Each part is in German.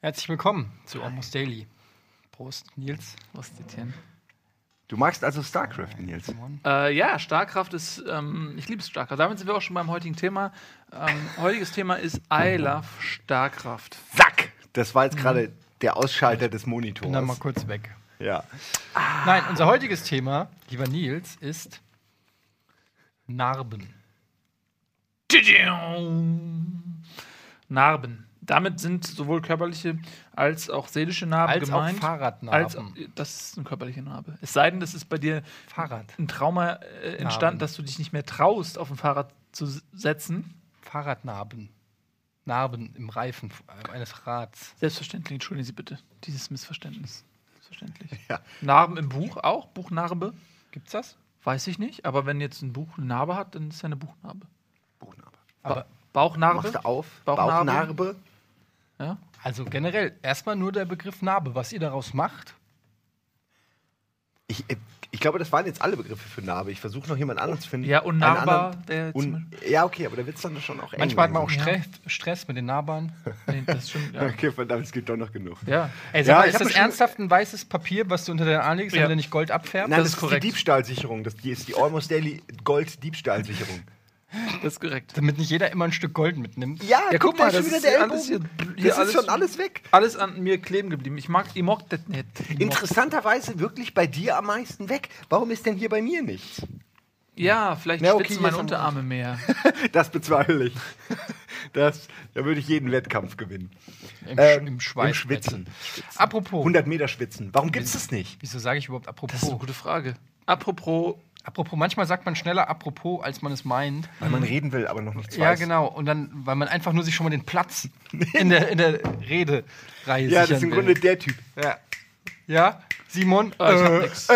Herzlich willkommen zu Almost Daily. Prost, Nils. Was ist denn? Du magst also Starcraft, Nils? Ja, Starcraft ist, ich liebe Starcraft. Damit sind wir auch schon beim heutigen Thema. Heutiges Thema ist I love Starcraft. Sack! Das war jetzt gerade der Ausschalter des Monitors. Ich bin dann mal kurz weg. Ja. Nein, unser heutiges Thema, lieber Nils, ist Narben. Narben. Damit sind sowohl körperliche als auch seelische Narben gemeint. Auch Fahrradnarben. Das ist eine körperliche Narbe. Es sei denn, das ist bei dir ein Trauma entstanden, dass du dich nicht mehr traust, auf ein Fahrrad zu setzen. Fahrradnarben. Narben im Reifen eines Rads. Selbstverständlich, entschuldigen Sie bitte dieses Missverständnis. Selbstverständlich. Ja. Narben im Buch auch, Buchnarbe. Gibt's das? Weiß ich nicht, aber wenn jetzt ein Buch eine Narbe hat, dann ist ja eine Buchnarbe. Buchnarbe. Aber Bauchnarbe. Machst du auf? Bauchnarbe. Ja? Also generell, erstmal nur der Begriff Narbe, was ihr daraus macht. Ich glaube, das waren jetzt alle Begriffe für Narbe. Ich versuche noch jemanden anderen zu finden. Ja, und Narba. Ja, okay, aber da wird es dann schon auch eng. Manchmal hat man auch Stress mit den Narbern. Nee, das stimmt, ja. Okay, verdammt, es gibt doch noch genug. Ja. Ey, sag mal, ist das ernsthaft ein weißes Papier, was du unter deinen Arm legst, wenn du nicht Gold abfärbst? Nein, das ist korrekt. Die Diebstahlsicherung. Das ist die Almost Daily Gold-Diebstahlsicherung. Das ist korrekt. Damit nicht jeder immer ein Stück Gold mitnimmt. Ja, ja, guck mal, das ist wieder der alles hier das alles ist schon alles weg. Alles an mir kleben geblieben. Ich mag das nicht. Interessanterweise wirklich bei dir am meisten weg. Warum ist denn hier bei mir nichts? Ja, vielleicht schwitzen meine Unterarme mehr. Das bezweifle ich. Da würde ich jeden Wettkampf gewinnen. Im Schwitzen. Apropos. 100 Meter Schwitzen. Warum gibt es das nicht? Wieso sage ich überhaupt apropos? Das ist eine gute Frage. Apropos, manchmal sagt man schneller apropos, als man es meint. Weil man reden will, aber noch nichts weiß. Ja, genau. Und dann, weil man einfach nur sich schon mal den Platz in der Redereihe sichern will. Ja, das ist im Grunde der Typ. Ja? Simon? Ich hab nix.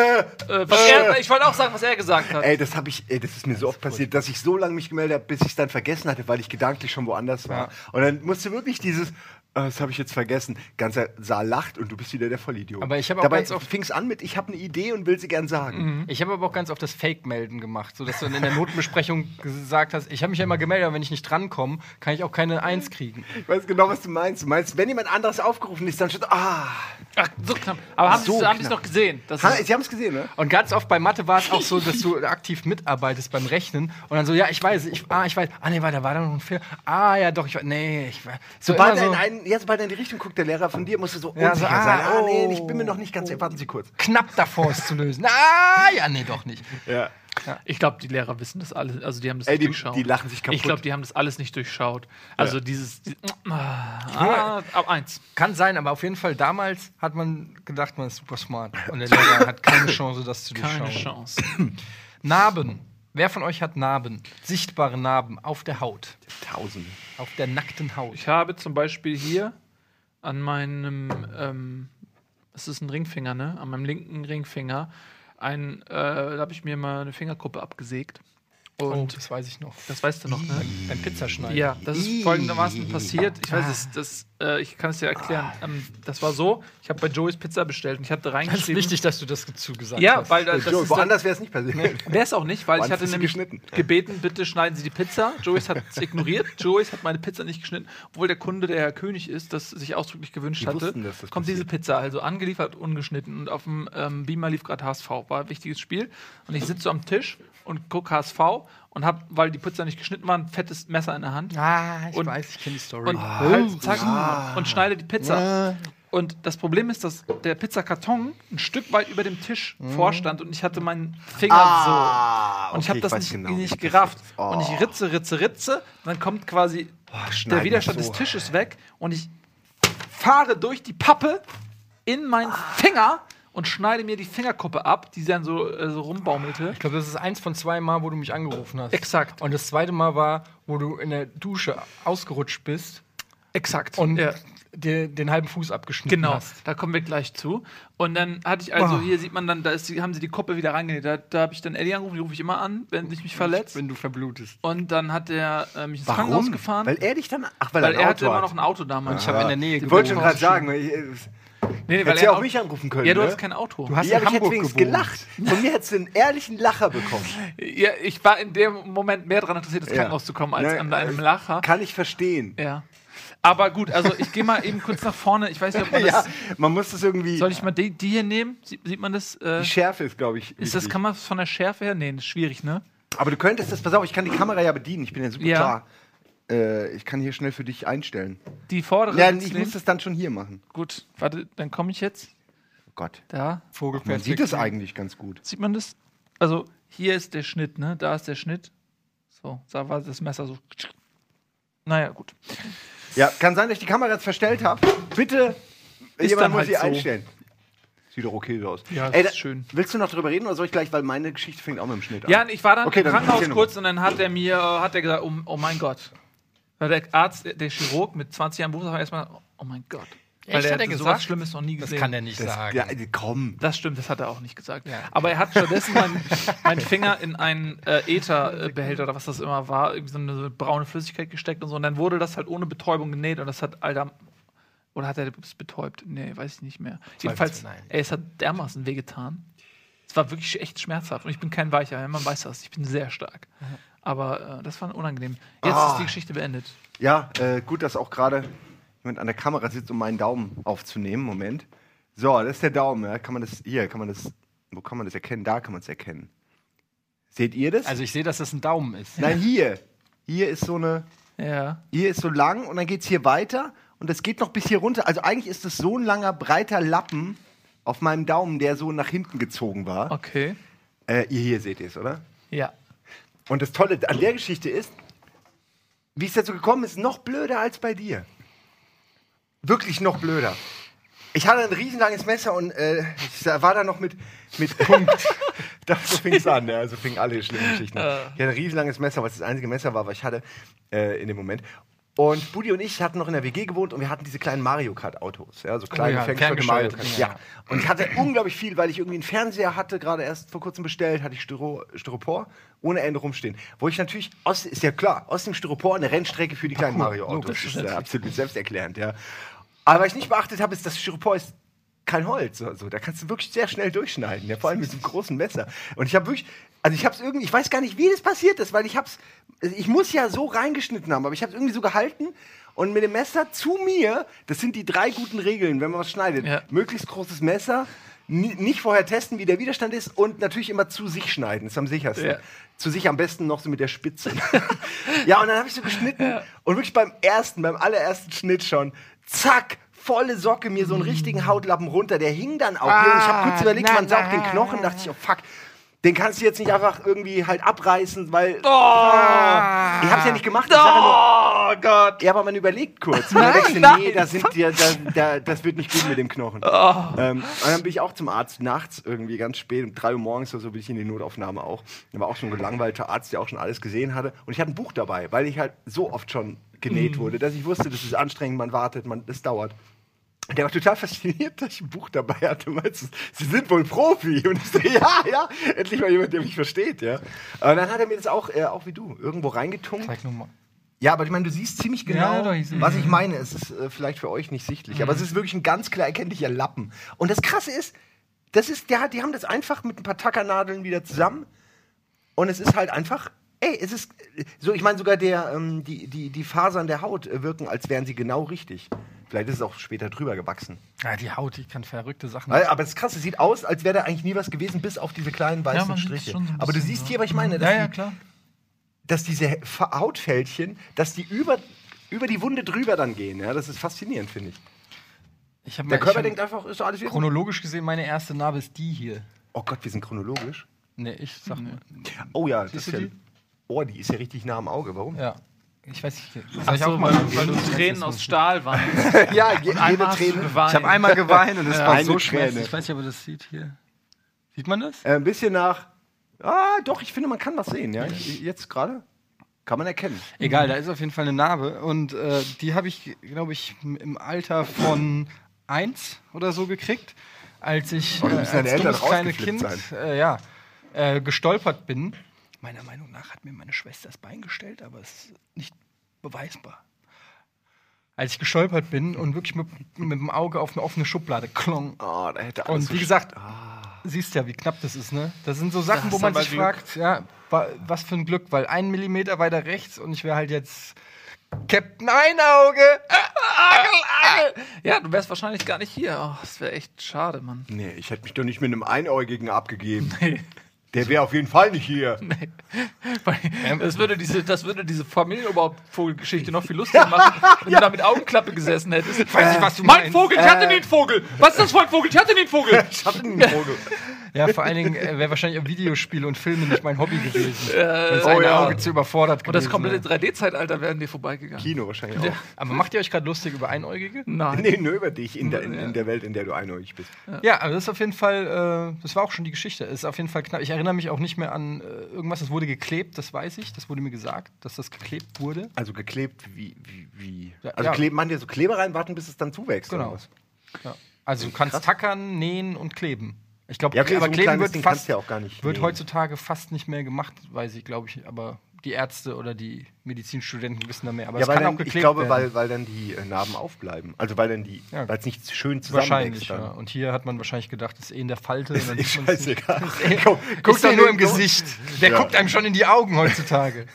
Ich wollte auch sagen, was er gesagt hat. Ey, das ist mir so oft passiert, dass ich so lange mich gemeldet habe, bis ich es dann vergessen hatte, weil ich gedanklich schon woanders war. Ja. Und dann musste wirklich dieses... Das habe ich jetzt vergessen. Ganzer Saal lacht und du bist wieder der Vollidiot. Aber ich habe auch ganz oft fing's an mit, ich habe eine Idee und will sie gern sagen. Mhm. Ich habe aber auch ganz oft das Fake-Melden gemacht, sodass du in der Notenbesprechung gesagt hast, ich habe mich ja immer gemeldet, aber wenn ich nicht drankomme, kann ich auch keine Eins kriegen. Ich weiß genau, was du meinst. Du meinst, wenn jemand anderes aufgerufen ist, dann schon, Ach, so knapp. Aber haben Sie es noch gesehen? Sie haben es gesehen, ne? Und ganz oft bei Mathe war es auch so, dass du aktiv mitarbeitest beim Rechnen und dann so, ja, ich weiß. Ah, nee, da war da noch ein Fehler. Ah, ja, doch, ich weiß. Nee, ich weiß. Sobald er in die Richtung guckt, der Lehrer von dir, musst du so unsicher sein. Nee, ich bin mir noch nicht ganz sicher. Warten Sie kurz. Knapp davor, es zu lösen. Doch nicht. Ja. Ja. Ich glaube, die Lehrer wissen das alles. Also, die haben das nicht durchschaut. Die lachen sich kaputt. Ich glaube, die haben das alles nicht durchschaut. Also, ab 1. Kann sein, aber auf jeden Fall, damals hat man gedacht, man ist super smart. Und der Lehrer hat keine Chance, das zu durchschauen. Keine Chance. Narben. Wer von euch hat Narben? Sichtbare Narben auf der Haut. Tausende. Auf der nackten Haut. Ich habe zum Beispiel hier an meinem, das ist ein Ringfinger, ne? An meinem linken Ringfinger, da habe ich mir mal eine Fingerkuppe abgesägt. Und das weiß ich noch. Das weißt du noch, ne? Beim Pizzaschneiden. Ja, das ist folgendermaßen passiert. Ich weiß es, ich kann es dir erklären. Das war so, ich habe bei Joey's Pizza bestellt und ich habe da reingeschrieben. Das ist wichtig, dass du das zugesagt hast. Ja, weil das woanders wäre es nicht passiert. Nee. Wäre es auch nicht, weil ich hatte nämlich gebeten, bitte schneiden Sie die Pizza. Joey's hat es ignoriert. Joey's hat meine Pizza nicht geschnitten, obwohl der Kunde, der Herr König ist, das sich ausdrücklich gewünscht hatte. Kommt diese Pizza, also angeliefert, ungeschnitten. Und auf dem Beamer lief gerade HSV. War ein wichtiges Spiel. Und ich sitze so am Tisch und guck HSV und hab, weil die Pizza nicht geschnitten war, ein fettes Messer in der Hand. Ich kenne die Story. Und schneide die Pizza. Und das Problem ist, dass der Pizzakarton ein Stück weit über dem Tisch vorstand und ich hatte meinen Finger so. Und ich habe das nicht gerafft. Und ich ritze. Dann kommt quasi der Widerstand des Tisches weg und ich fahre durch die Pappe in meinen Finger und schneide mir die Fingerkuppe ab, die dann so rumbaumelte. Ich glaube, das ist 1 von 2 Mal, wo du mich angerufen hast. Exakt. Und das 2. Mal war, wo du in der Dusche ausgerutscht bist. Exakt. Und dir den halben Fuß abgeschnitten hast. Genau, da kommen wir gleich zu. Und dann hatte ich hier sieht man dann, haben sie die Kuppe wieder reingenäht. Da habe ich dann Eddie angerufen, die rufe ich immer an, wenn ich mich verletze. Wenn du verblutest. Und dann hat er mich ins Krankenhaus gefahren. Weil er dich dann... Weil er hatte immer noch ein Auto damals. Und ich habe in der Nähe gewohnt. Ich wollte schon gerade sagen, Nee, weil er auch mich anrufen können. Ja, du hast kein Auto. Du hast ja, in Hamburg ich hätte wenigstens gelacht. Von mir hättest du einen ehrlichen Lacher bekommen. Ja, ich war in dem Moment mehr daran interessiert, ins Krankenhaus zu kommen, als an einem Lacher. Kann ich verstehen. Ja. Aber gut, also ich gehe mal eben kurz nach vorne. Ich weiß nicht, ob man das... Ja, man muss das irgendwie... Soll ich mal die hier nehmen? Sieht man das? Die Schärfe ist, glaube ich... Ist das, kann man von der Schärfe her? Nee, das ist schwierig, ne? Aber du könntest das... Pass auf, ich kann die Kamera ja bedienen. Ich bin ja super klar. Ich kann hier schnell für dich einstellen. Die vordere... Ja, ich muss das dann schon hier machen. Gut, warte, dann komme ich jetzt. Oh Gott. Da. Vogelperspektive. Man sieht das eigentlich ganz gut. Sieht man das? Also, hier ist der Schnitt, ne? Da ist der Schnitt. So, da war das Messer so... Naja, gut. Ja, kann sein, dass ich die Kamera jetzt verstellt habe. Bitte, ist jemand muss sie halt so einstellen. Sieht doch okay aus. Ja, das ist schön. Willst du noch drüber reden oder soll ich gleich, weil meine Geschichte fängt auch mit dem Schnitt an. Ja, ich war dann im Krankenhaus kurz und dann hat er gesagt, oh mein Gott. Weil der Arzt, der Chirurg mit 20 Jahren Berufserfahrung erstmal, oh mein Gott. Weil er hat gesagt, so was Schlimmes noch nie gesehen. Das kann er nicht sagen. Ja, komm. Das stimmt, das hat er auch nicht gesagt. Ja. Aber er hat stattdessen meinen Finger in einen Ätherbehälter oder was das immer war, irgendwie so eine braune Flüssigkeit gesteckt und so. Und dann wurde das halt ohne Betäubung genäht und das hat, Alter, oder hat er das betäubt? Nee, weiß ich nicht mehr. Jedenfalls, es hat dermaßen wehgetan. Es war wirklich echt schmerzhaft und ich bin kein Weicher, man weiß das. Ich bin sehr stark. Mhm. Aber das war unangenehm. Jetzt ist die Geschichte beendet. Ja, gut, dass auch gerade jemand an der Kamera sitzt, um meinen Daumen aufzunehmen. Moment. So, das ist der Daumen. Ja. Wo kann man das erkennen? Da kann man es erkennen. Seht ihr das? Also ich sehe, dass das ein Daumen ist. Nein, hier. Hier ist so eine. Ja. Hier ist so lang und dann geht es hier weiter und das geht noch bis hier runter. Also eigentlich ist das so ein langer, breiter Lappen auf meinem Daumen, der so nach hinten gezogen war. Okay. Hier seht ihr es, oder? Ja. Und das Tolle an der Geschichte ist, wie es dazu gekommen ist, noch blöder als bei dir. Wirklich noch blöder. Ich hatte ein riesenlanges Messer und ich war da noch mit Punkt. So fing es an, also fingen alle schlimmen Geschichten an. Ich hatte ein riesenlanges Messer, was das einzige Messer war, was ich hatte in dem Moment. Und Budi und ich hatten noch in der WG gewohnt und wir hatten diese kleinen Mario Kart Autos. Ja, so kleine ferngesteuerte Mario Kart. Ja. Und ich hatte unglaublich viel, weil ich irgendwie einen Fernseher hatte, gerade erst vor kurzem bestellt, hatte ich Styropor ohne Ende rumstehen. Wo ich natürlich, ist ja klar, aus dem Styropor eine Rennstrecke für die kleinen Mario Autos. Das ist absolut selbsterklärend, ja. Aber was ich nicht beachtet habe, ist, das Styropor ist kein Holz. Also, da kannst du wirklich sehr schnell durchschneiden, ja, vor allem mit so einem großen Messer. Und ich habe wirklich, also ich habe es irgendwie, ich weiß gar nicht, wie das passiert ist, weil ich muss ja so reingeschnitten haben, aber ich habe es irgendwie so gehalten und mit dem Messer zu mir, das sind die 3 guten Regeln, wenn man was schneidet. Ja. Möglichst großes Messer, nicht vorher testen, wie der Widerstand ist und natürlich immer zu sich schneiden, ist am sichersten. Ja. Zu sich am besten noch so mit der Spitze. Ja, und dann habe ich so geschnitten und wirklich beim allerersten Schnitt schon, zack, volle Socke, mir so einen richtigen Hautlappen runter, der hing dann auch hier. Und ich habe kurz überlegt, man saugt den Knochen, dachte ich, oh fuck, den kannst du jetzt nicht einfach irgendwie halt abreißen, weil ich hab's ja nicht gemacht. Ich sage nur, oh Gott. Ja, aber man überlegt kurz. Man nee, das wird nicht gut mit dem Knochen. Und dann bin ich auch zum Arzt nachts irgendwie ganz spät, um 3 Uhr morgens oder so bin ich in die Notaufnahme auch. Da war auch schon ein gelangweilter Arzt, der auch schon alles gesehen hatte. Und ich hatte ein Buch dabei, weil ich halt so oft schon genäht wurde, dass ich wusste, das ist anstrengend, man wartet, das dauert. Der war total fasziniert, dass ich ein Buch dabei hatte. Meistens, Sie sind wohl Profi. Und ich so, ja, endlich mal jemand, der mich versteht, ja. Und dann hat er mir das auch wie du, irgendwo reingetunkt. Zeig nur mal. Ja, aber ich meine, du siehst ziemlich genau, was ich meine. Es ist vielleicht für euch nicht sichtlich, aber es ist wirklich ein ganz klar erkenntlicher Lappen. Und das Krasse ist, die haben das einfach mit ein paar Tackernadeln wieder zusammen. Und es ist halt einfach... Ey, es ist so, ich meine sogar die Fasern der Haut wirken, als wären sie genau richtig. Vielleicht ist es auch später drüber gewachsen. Ja, die Haut, die kann verrückte Sachen machen. Aber es ist krass, es sieht aus, als wäre da eigentlich nie was gewesen, bis auf diese kleinen weißen Striche. Aber du siehst hier, was ich meine, dass diese Hautfältchen, dass die über die Wunde drüber dann gehen. Ja, das ist faszinierend, finde ich. Der Körper denkt einfach, ist doch alles wieder. Chronologisch gesehen, meine erste Narbe ist die hier. Oh Gott, wir sind chronologisch? Nee, ich sag nur. Oh ja, das ist ja... Oh, die ist ja richtig nah am Auge. Warum? Ja. Ich weiß nicht. Weil du Tränen aus Stahl waren. Ja, jede Träne. Ich habe einmal geweint und es war so schwer. Ich weiß nicht, ob das sieht hier. Sieht man das? Ein bisschen nach. Ah, doch, ich finde, man kann was sehen. Ja? Jetzt gerade kann man erkennen. Egal, da ist auf jeden Fall eine Narbe. Und die habe ich, glaube ich, im Alter von 1 oder so gekriegt, als ich als kleines Kind gestolpert bin. Meiner Meinung nach hat mir meine Schwester das Bein gestellt, aber es ist nicht beweisbar. als ich gestolpert bin und wirklich mit dem Auge auf eine offene Schublade klong. Oh, da hätte alles. Und wie gesagt, siehst ja, wie knapp das ist, ne? Das sind so Sachen, wo man sich fragt, ja, was für ein Glück, weil 1 Millimeter weiter rechts und ich wäre halt jetzt Captain Einauge. Ja, du wärst wahrscheinlich gar nicht hier. Oh, das wäre echt schade, Mann. Nee, ich hätte mich doch nicht mit einem Einäugigen abgegeben. Nee. Der wäre auf jeden Fall nicht hier. Nee. Das würde diese Familienobervogelgeschichte noch viel lustiger machen, wenn du da mit Augenklappe gesessen hättest. Ich weiß nicht, was du meinst. Mein Vogel, ich hatte den Vogel. Was ist das für ein Vogel? Ich hatte den Vogel. Ich hatte den Vogel. Ja, vor allen Dingen wäre wahrscheinlich Videospiele und Filme nicht mein Hobby gewesen. Wenn's Auge zu überfordert gewesen. Und das komplette 3D-Zeitalter wären dir vorbeigegangen. Kino wahrscheinlich auch. Ja. Aber macht ihr euch gerade lustig über Einäugige? Nein. Nee, nur über dich in der Welt, in der du einäugig bist. Ja, aber das ist auf jeden Fall, das war auch schon die Geschichte. Das ist auf jeden Fall knapp. Ich erinnere mich auch nicht mehr an irgendwas, das wurde geklebt, das weiß ich, das wurde mir gesagt, dass das geklebt wurde. Also geklebt wie? Ja, also man dir so Kleber reinwarten, bis es dann zuwächst. Genau. Oder was? Ja. Also du kannst tackern, nähen und kleben. Ich glaube, ja, okay, aber so kleben wird heutzutage fast nicht mehr gemacht, weiß ich, glaube ich, aber die Ärzte oder die Medizinstudenten wissen da mehr, aber es kann auch geklebt werden. Ich glaube, weil dann die Narben aufbleiben. Also weil es nicht schön zusammenwächst. Wahrscheinlich, ja. Und hier hat man wahrscheinlich gedacht, das ist in der Falte. Das ist scheißegal. Guckt da nur im Gesicht. Der guckt einem schon in die Augen heutzutage.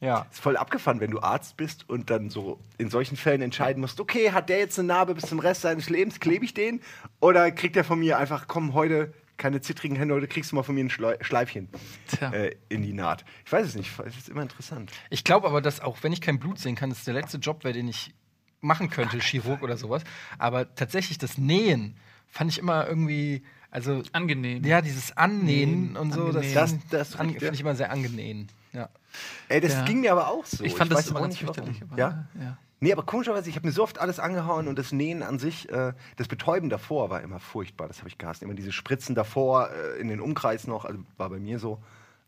Ja. Ist voll abgefahren, wenn du Arzt bist und dann so in solchen Fällen entscheiden musst, okay, hat der jetzt eine Narbe bis zum Rest seines Lebens, klebe ich den? Oder kriegt der von mir einfach, komm, heute keine zittrigen Hände, heute kriegst du mal von mir ein Schleifchen in die Naht. Ich weiß es nicht, es ist immer interessant. Ich glaube aber, dass auch, wenn ich kein Blut sehen kann, das ist der letzte Job wäre, den ich machen könnte, Chirurg oder sowas. Aber tatsächlich das Nähen fand ich immer irgendwie, also angenehm. Ja, dieses Annähen und so, das finde ich immer sehr angenehm. Ja. Ey, das ging mir aber auch so. Ich fand das immer ganz fürchterlich. Ja? Ja. Nee, aber komischerweise, ich habe mir so oft alles angehauen und das Nähen an sich, das Betäuben davor war immer furchtbar, das habe ich gehasst. Immer diese Spritzen davor, in den Umkreis noch, also war bei mir so.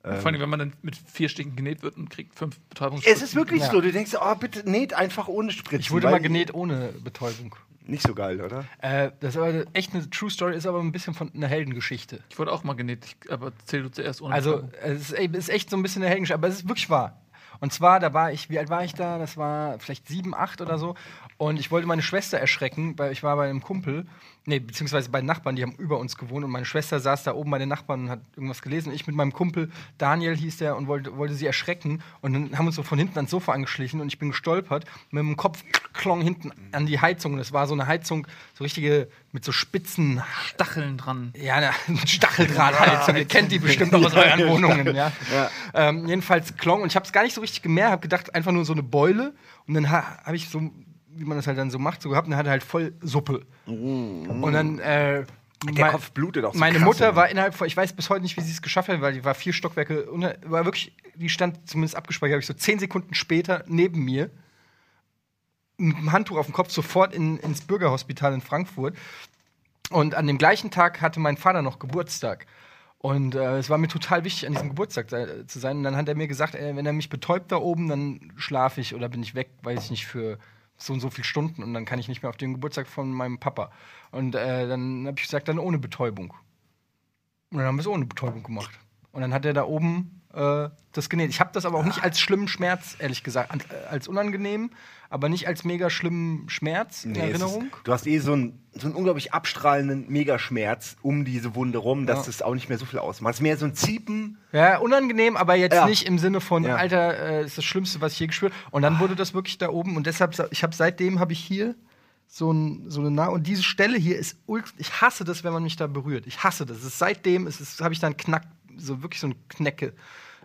Vor allem, wenn man dann mit 4 Stinken genäht wird und kriegt 5 Betäubungsspritzen. Es ist wirklich so, du denkst, oh, bitte näht einfach ohne Spritzen. Ich wurde mal genäht ohne Betäubung. Nicht so geil, oder? Das ist aber echt eine True Story, ist aber ein bisschen von einer Heldengeschichte. Ich wurde auch mal genäht, aber zähl du zuerst ohne. Also, es ist echt so ein bisschen eine Heldengeschichte, aber es ist wirklich wahr. Und zwar, wie alt war ich da? Das war vielleicht 7, 8 oder so. Und ich wollte meine Schwester erschrecken, weil ich war bei einem Kumpel, beziehungsweise bei den Nachbarn, die haben über uns gewohnt. Und meine Schwester saß da oben bei den Nachbarn und hat irgendwas gelesen. Ich mit meinem Kumpel, Daniel hieß der, und wollte sie erschrecken. Und dann haben uns so von hinten ans Sofa angeschlichen und ich bin gestolpert, mit dem Kopf klong hinten an die Heizung. Und das war so eine Heizung, so richtige, mit so spitzen Stacheln dran. Ja, eine Stacheldrahtheizung. Ihr kennt die bestimmt auch aus euren Wohnungen. Ja. Ja. Jedenfalls klong. Und ich habe es gar nicht so richtig gemerkt, habe gedacht, einfach nur so eine Beule. Und dann habe ich so, wie man das halt dann so macht, so gehabt, und dann hatte halt voll Suppe. Mm. Und dann der Kopf blutet auch so. Meine Mutter war innerhalb von, ich weiß bis heute nicht, wie sie es geschafft hat, weil die war 4 Stockwerke unter, war wirklich, die stand zumindest abgespeichert, habe ich so 10 Sekunden später neben mir mit dem Handtuch auf dem Kopf sofort ins Bürgerhospital in Frankfurt. Und an dem gleichen Tag hatte mein Vater noch Geburtstag. Und es war mir total wichtig, an diesem Geburtstag zu sein. Und dann hat er mir gesagt, wenn er mich betäubt da oben, dann schlafe ich oder bin ich weg, weiß ich nicht, für so und so viele Stunden und dann kann ich nicht mehr auf den Geburtstag von meinem Papa. Und dann habe ich gesagt, dann ohne Betäubung. Und dann haben wir es ohne Betäubung gemacht. Und dann hat er da oben das genäht. Ich habe das aber auch nicht als schlimmen Schmerz, ehrlich gesagt, als unangenehm, aber nicht als mega schlimmen Schmerz in Erinnerung. Du hast eh so einen unglaublich abstrahlenden Megaschmerz um diese Wunde rum, dass es auch nicht mehr so viel ausmacht. Es ist mehr so ein Ziepen. Ja, unangenehm, aber jetzt nicht im Sinne von, Alter, ist das Schlimmste, was ich je gespürt habe. Und dann wurde das wirklich da oben und deshalb, seitdem habe ich hier so eine Narbe. Und diese Stelle hier ist ich hasse das, wenn man mich da berührt. Ich hasse das. Seitdem habe ich da einen Knack, so wirklich so ein Knecke.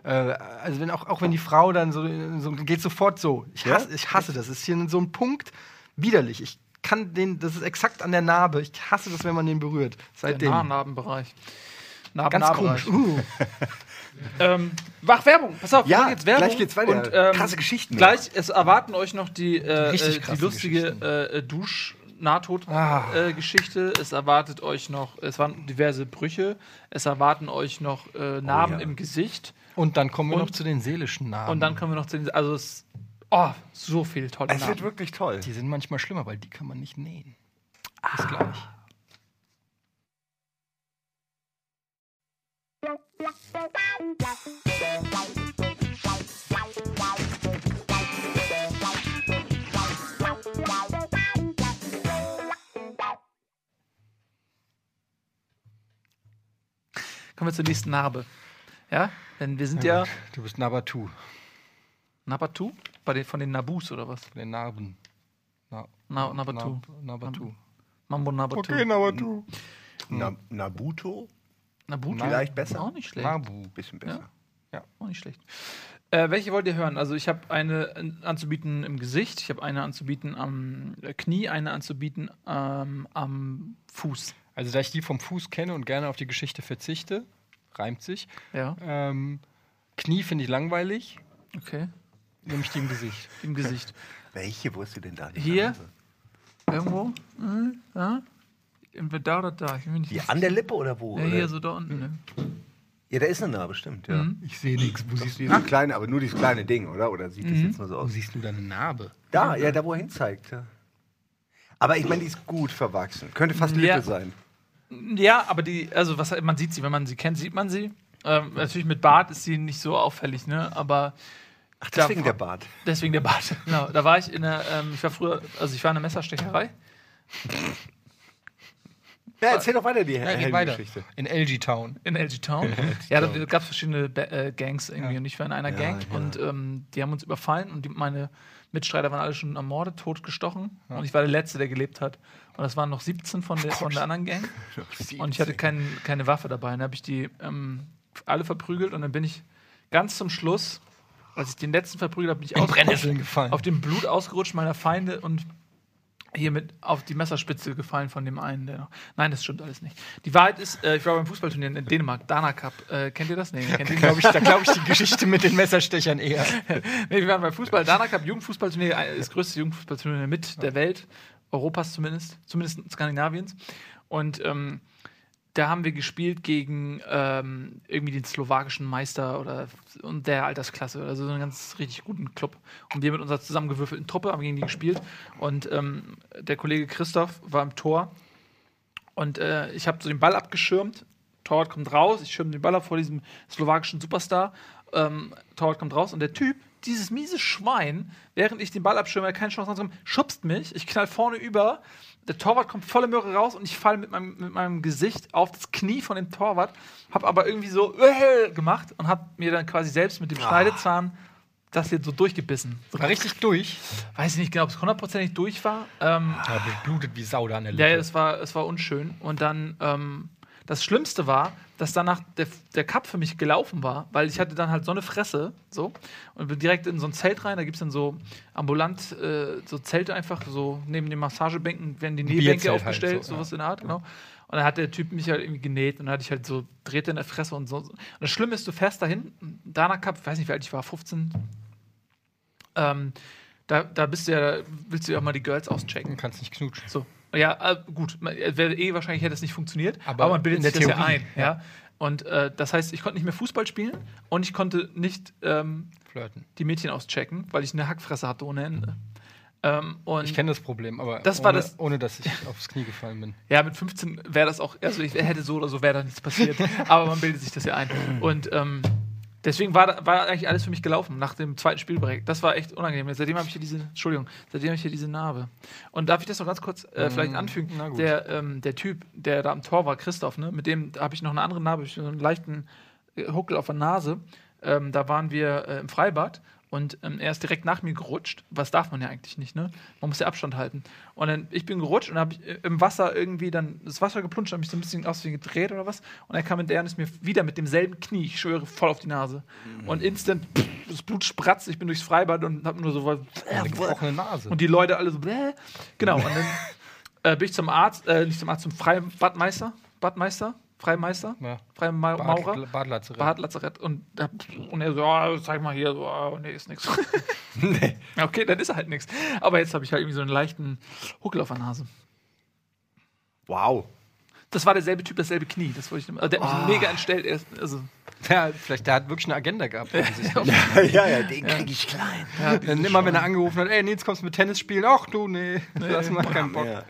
Also wenn auch wenn die Frau dann so geht sofort so. Ich hasse das. Das ist hier so ein Punkt widerlich. Ich kann den, das ist exakt an der Narbe. Ich hasse das, wenn man den berührt. Seitdem. Der Narbenbereich. Narbenbereich. Ganz komisch. Mach Werbung. Pass auf, wir machen jetzt Werbung. Gleich geht's weiter. Und, krasse Geschichten. Gleich, es erwarten euch noch die lustige Dusch-Nahtod-Geschichte. Es erwartet euch noch, es waren diverse Brüche. Es erwarten euch noch Narben im Gesicht. Und dann kommen wir noch zu den seelischen Narben. Und dann kommen wir noch zu den, also so viele tolle Narben. Es wird wirklich toll. Die sind manchmal schlimmer, weil die kann man nicht nähen. Bis gleich. Kommen wir zur nächsten Narbe. Ja, denn wir sind ja... Du bist Nabatu. Nabatu? Von den Nabus oder was? Von den Narben. Nabatu. Nabatu. Mambo Nabatu. Okay, Nabatu. Nabuto? Nabuto? Vielleicht besser. Auch nicht schlecht. Nabu. Bisschen besser. Ja, auch nicht schlecht. Welche wollt ihr hören? Also ich habe eine anzubieten im Gesicht, ich habe eine anzubieten am Knie, eine anzubieten am Fuß. Also da ich die vom Fuß kenne und gerne auf die Geschichte verzichte, reimt sich. Ja. Knie finde ich langweilig. Okay. Nehme ich die im Gesicht. Im Gesicht. Welche wusste denn da? Hier? Irgendwo? Ja? Entweder da oder da. Ich bin nicht die an der Lippe oder wo? Ja, oder? Hier so da unten. Ne? Ja, da ist eine Narbe, stimmt. Ja. Mhm. Ich sehe nichts. Wo siehst du das kleine, aber nur dieses kleine Ding, oder? Oder sieht das jetzt nur so aus? Wo siehst du da eine Narbe? Da, ja, da wo er hinzeigt. Ja. Aber ich meine, die ist gut verwachsen. Könnte fast Lippe sein. Ja, aber die, also was, man sieht sie, wenn man sie kennt, sieht man sie. Natürlich mit Bart ist sie nicht so auffällig, ne? Aber ach, deswegen der Bart. Deswegen der Bart. Genau. Da war ich in der, ich war in der Messerstecherei. Ja, erzähl doch weiter die Helden-Geschichte. In LG-Town. In LG-Town. Ja, da gab es verschiedene Gangs irgendwie und ich war in einer Gang und die haben uns überfallen und meine Mitstreiter waren alle schon ermordet, totgestochen und ich war der Letzte, der gelebt hat. Und das waren noch 17 von der anderen Gang und ich hatte keine Waffe dabei. Und dann habe ich die alle verprügelt und dann bin ich ganz zum Schluss, als ich den letzten verprügelt habe, bin ich auf dem Blut ausgerutscht meiner Feinde und hier mit auf die Messerspitze gefallen von dem einen. Nein, das stimmt alles nicht. Die Wahrheit ist, ich war beim Fußballturnier in Dänemark, Dana Cup. Kennt ihr das? Nee, kennt ihr das? Da glaube ich die Geschichte mit den Messerstechern eher. Nee, wir waren beim Fußball, Dana Cup, Jugendfußballturnier, das größte Jugendfußballturnier der Welt, Europas zumindest Skandinaviens. Und da haben wir gespielt gegen irgendwie den slowakischen Meister oder und der Altersklasse, also so einen ganz richtig guten Club. Und wir mit unserer zusammengewürfelten Truppe haben gegen die gespielt. Und der Kollege Christoph war im Tor und ich habe so den Ball abgeschirmt. Torwart kommt raus, ich schirme den Ball ab vor diesem slowakischen Superstar. Torwart kommt raus und der Typ, dieses miese Schwein, während ich den Ball abschirme, er keine Chance ranzukommen, schubst mich, ich knall vorne über. Der Torwart kommt volle Möhre raus und ich falle mit meinem Gesicht auf das Knie von dem Torwart, hab aber irgendwie so gemacht und hab mir dann quasi selbst mit dem Schneidezahn das hier so durchgebissen. War richtig durch? Weiß ich nicht genau, ob es 100%ig durch war. Blutet wie Sau da an der Lippe. Ja, es war unschön. Und dann, das Schlimmste war, dass danach der Cup für mich gelaufen war, weil ich hatte dann halt so eine Fresse so und bin direkt in so ein Zelt rein, da gibt es dann so ambulant so Zelte einfach, so neben den Massagebänken werden die Nähbänke aufgestellt, halt so, sowas in der Art, genau. Und dann hat der Typ mich halt irgendwie genäht und dann hatte ich halt so Drähte in der Fresse und so. Und das Schlimme ist, du fährst dahin, Dana Cup, ich weiß nicht, wie alt ich war, 15, da bist du ja, willst du ja auch mal die Girls auschecken. Du kannst nicht knutschen. So. Ja, gut, wahrscheinlich hätte es nicht funktioniert, aber man bildet sich das ja ein. Ja. Und das heißt, ich konnte nicht mehr Fußball spielen und ich konnte nicht flirten, die Mädchen auschecken, weil ich eine Hackfresse hatte ohne Ende. Und ich kenne das Problem, aber das ohne dass ich aufs Knie gefallen bin. Ja, mit 15 wäre das auch, also ich hätte so oder so wäre da nichts passiert, aber man bildet sich das ja ein. Und deswegen war eigentlich alles für mich gelaufen nach dem zweiten Spielbreak. Das war echt unangenehm. Seitdem habe ich hier diese Narbe. Und darf ich das noch ganz kurz vielleicht anfügen? Der Typ, der da am Tor war, Christoph, ne? Mit dem habe ich noch eine andere Narbe, so einen leichten Huckel auf der Nase. Da waren wir im Freibad und er ist direkt nach mir gerutscht. Was darf man ja eigentlich nicht, ne? Man muss ja Abstand halten. Und dann, ich bin gerutscht und habe im Wasser irgendwie dann das Wasser geplunscht, habe mich so ein bisschen aus wie gedreht oder was. Und dann kam hinterher und ist mir wieder mit demselben Knie, ich schwöre, voll auf die Nase. Und instant, das Blut spratzt, ich bin durchs Freibad und habe nur so was. Eine gebrochene Nase. Und die Leute alle so, bläh. Genau. Und dann bin ich zum Arzt, nicht zum Arzt, zum Badmeister. Freimeister, ja. Freimaurer, Badlazarett. Und er so, zeig mal hier, so, nee, ist nix. Nee. Okay, dann ist er halt nix. Aber jetzt habe ich halt irgendwie so einen leichten Huckel auf der Nase. Wow. Das war derselbe Typ, dasselbe Knie. Das wollte ich, also der hat mich mega entstellt. Vielleicht der hat wirklich eine Agenda gehabt. Den kriege ich klein. Ja, dann immer, wenn er angerufen hat, ey, Nils, kommst du mit Tennis spielen? Ach du, nee, lass mal keinen Bock. Ja.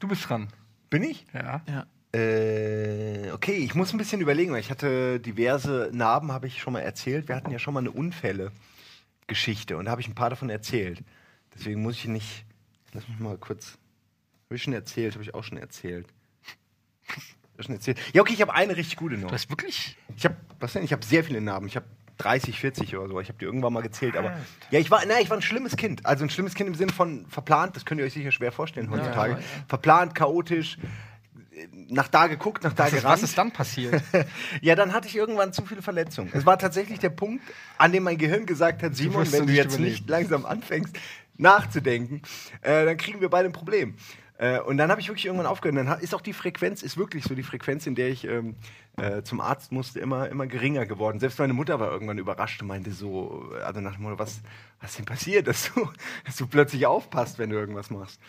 Du bist dran. Bin ich? Ja. Okay, ich muss ein bisschen überlegen, weil ich hatte diverse Narben, habe ich schon mal erzählt. Wir hatten ja schon mal eine Unfälle-Geschichte und da habe ich ein paar davon erzählt. Deswegen muss ich nicht. Lass mich mal kurz. Habe ich auch schon erzählt. schon erzählt. Ja, okay, ich habe eine richtig gute noch. Du hast wirklich? Ich habe sehr viele Narben. Ich habe 30, 40 oder so. Ich habe die irgendwann mal gezählt. Aber ja, ich war ein schlimmes Kind. Also ein schlimmes Kind im Sinne von verplant. Das könnt ihr euch sicher schwer vorstellen heutzutage. Ja. Verplant, chaotisch. Nach da geguckt, nach da gerannt. Was ist dann passiert? Ja, dann hatte ich irgendwann zu viele Verletzungen. Es war tatsächlich der Punkt, an dem mein Gehirn gesagt hat, Simon, wenn du jetzt nicht langsam anfängst, nachzudenken, dann kriegen wir beide ein Problem. Und dann habe ich wirklich irgendwann aufgehört. Dann ist auch die Frequenz, ist wirklich so die Frequenz, in der ich zum Arzt musste, immer geringer geworden. Selbst meine Mutter war irgendwann überrascht und meinte so, also nach dem Motto, was ist denn passiert, dass du plötzlich aufpasst, wenn du irgendwas machst?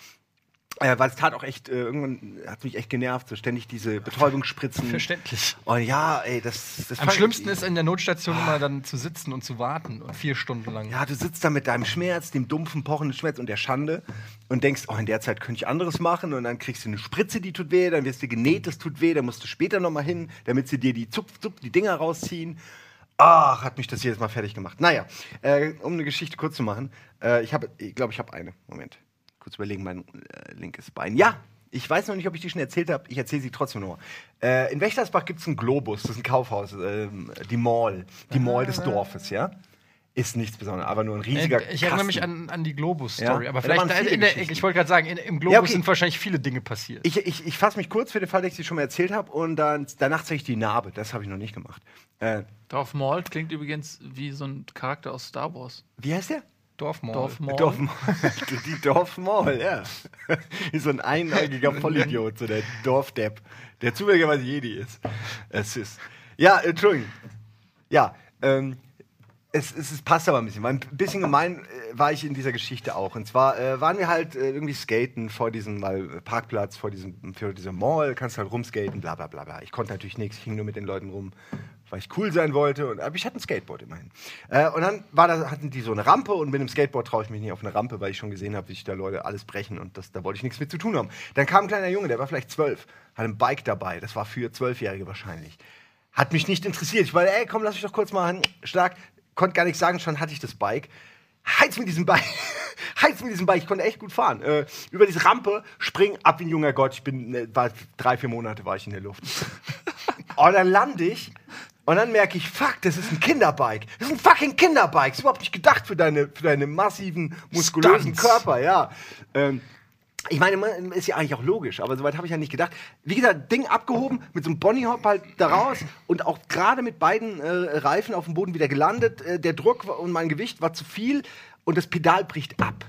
Weil es tat auch echt, irgendwann hat mich echt genervt, so ständig diese Betäubungsspritzen. Verständlich. Und ja, ey, das am schlimmsten ist in der Notstation immer dann zu sitzen und zu warten, 4 Stunden lang. Ja, du sitzt da mit deinem Schmerz, dem dumpfen, pochenden Schmerz und der Schande und denkst, oh, in der Zeit könnte ich anderes machen, und dann kriegst du eine Spritze, die tut weh, dann wirst du genäht, das tut weh, dann musst du später nochmal hin, damit sie dir die Dinger rausziehen. Ach, hat mich das jedes Mal fertig gemacht. Naja, um eine Geschichte kurz zu machen, ich glaube, ich habe eine. Moment. Kurz überlegen, mein linkes Bein. Ja, ich weiß noch nicht, ob ich die schon erzählt habe. Ich erzähle sie trotzdem nochmal. In Wächtersbach gibt es einen Globus, das ist ein Kaufhaus, die Mall des Dorfes, ja. Ist nichts Besonderes, aber nur ein riesiger Kasten. Ich erinnere mich an die Globus-Story, ja. Aber vielleicht, ich wollte gerade sagen, im Globus, ja, okay, sind wahrscheinlich viele Dinge passiert. Ich fasse mich kurz für den Fall, dass ich sie schon mal erzählt habe, und dann danach zeige ich die Narbe, das habe ich noch nicht gemacht. Dorf Mall klingt übrigens wie so ein Charakter aus Star Wars. Wie heißt der? Dorf Mall. Die Dorf Mall, ja. Ist so ein einäugiger Vollidiot, so der Dorfdepp, der zufälligerweise Jedi ist. Es ist. Ja, Entschuldigung. Ja, es passt aber ein bisschen, weil ein bisschen gemein war ich in dieser Geschichte auch. Und zwar waren wir halt irgendwie skaten vor diesem Parkplatz, vor diesem Mall, kannst halt rumskaten, bla bla bla. Ich konnte natürlich nichts, ich hing nur mit den Leuten rum, weil ich cool sein wollte. Aber ich hatte ein Skateboard immerhin. Und dann hatten die so eine Rampe, und mit dem Skateboard traue ich mich nicht auf eine Rampe, weil ich schon gesehen habe, wie sich da Leute alles brechen, und da wollte ich nichts mit zu tun haben. Dann kam ein kleiner Junge, der war vielleicht 12, hat ein Bike dabei, das war für 12-Jährige wahrscheinlich. Hat mich nicht interessiert. Ich war, ey, komm, lass mich doch kurz mal einen Schlag. Konnte gar nichts sagen, schon hatte ich das Bike. Heiz mit diesem Bike, ich konnte echt gut fahren. Über diese Rampe, spring ab wie ein junger Gott. Ich bin, 3-4 Monate war ich in der Luft. Und dann lande ich. Und dann merke ich, fuck, das ist ein Kinderbike. Das ist ein fucking Kinderbike. Das ist überhaupt nicht gedacht für deine massiven, muskulösen Körper, ja. Ich meine, ist ja eigentlich auch logisch, aber soweit habe ich ja nicht gedacht. Wie gesagt, Ding abgehoben, mit so einem Bunny-Hop halt da raus, und auch gerade mit beiden Reifen auf dem Boden wieder gelandet. Der Druck und mein Gewicht war zu viel, und das Pedal bricht ab.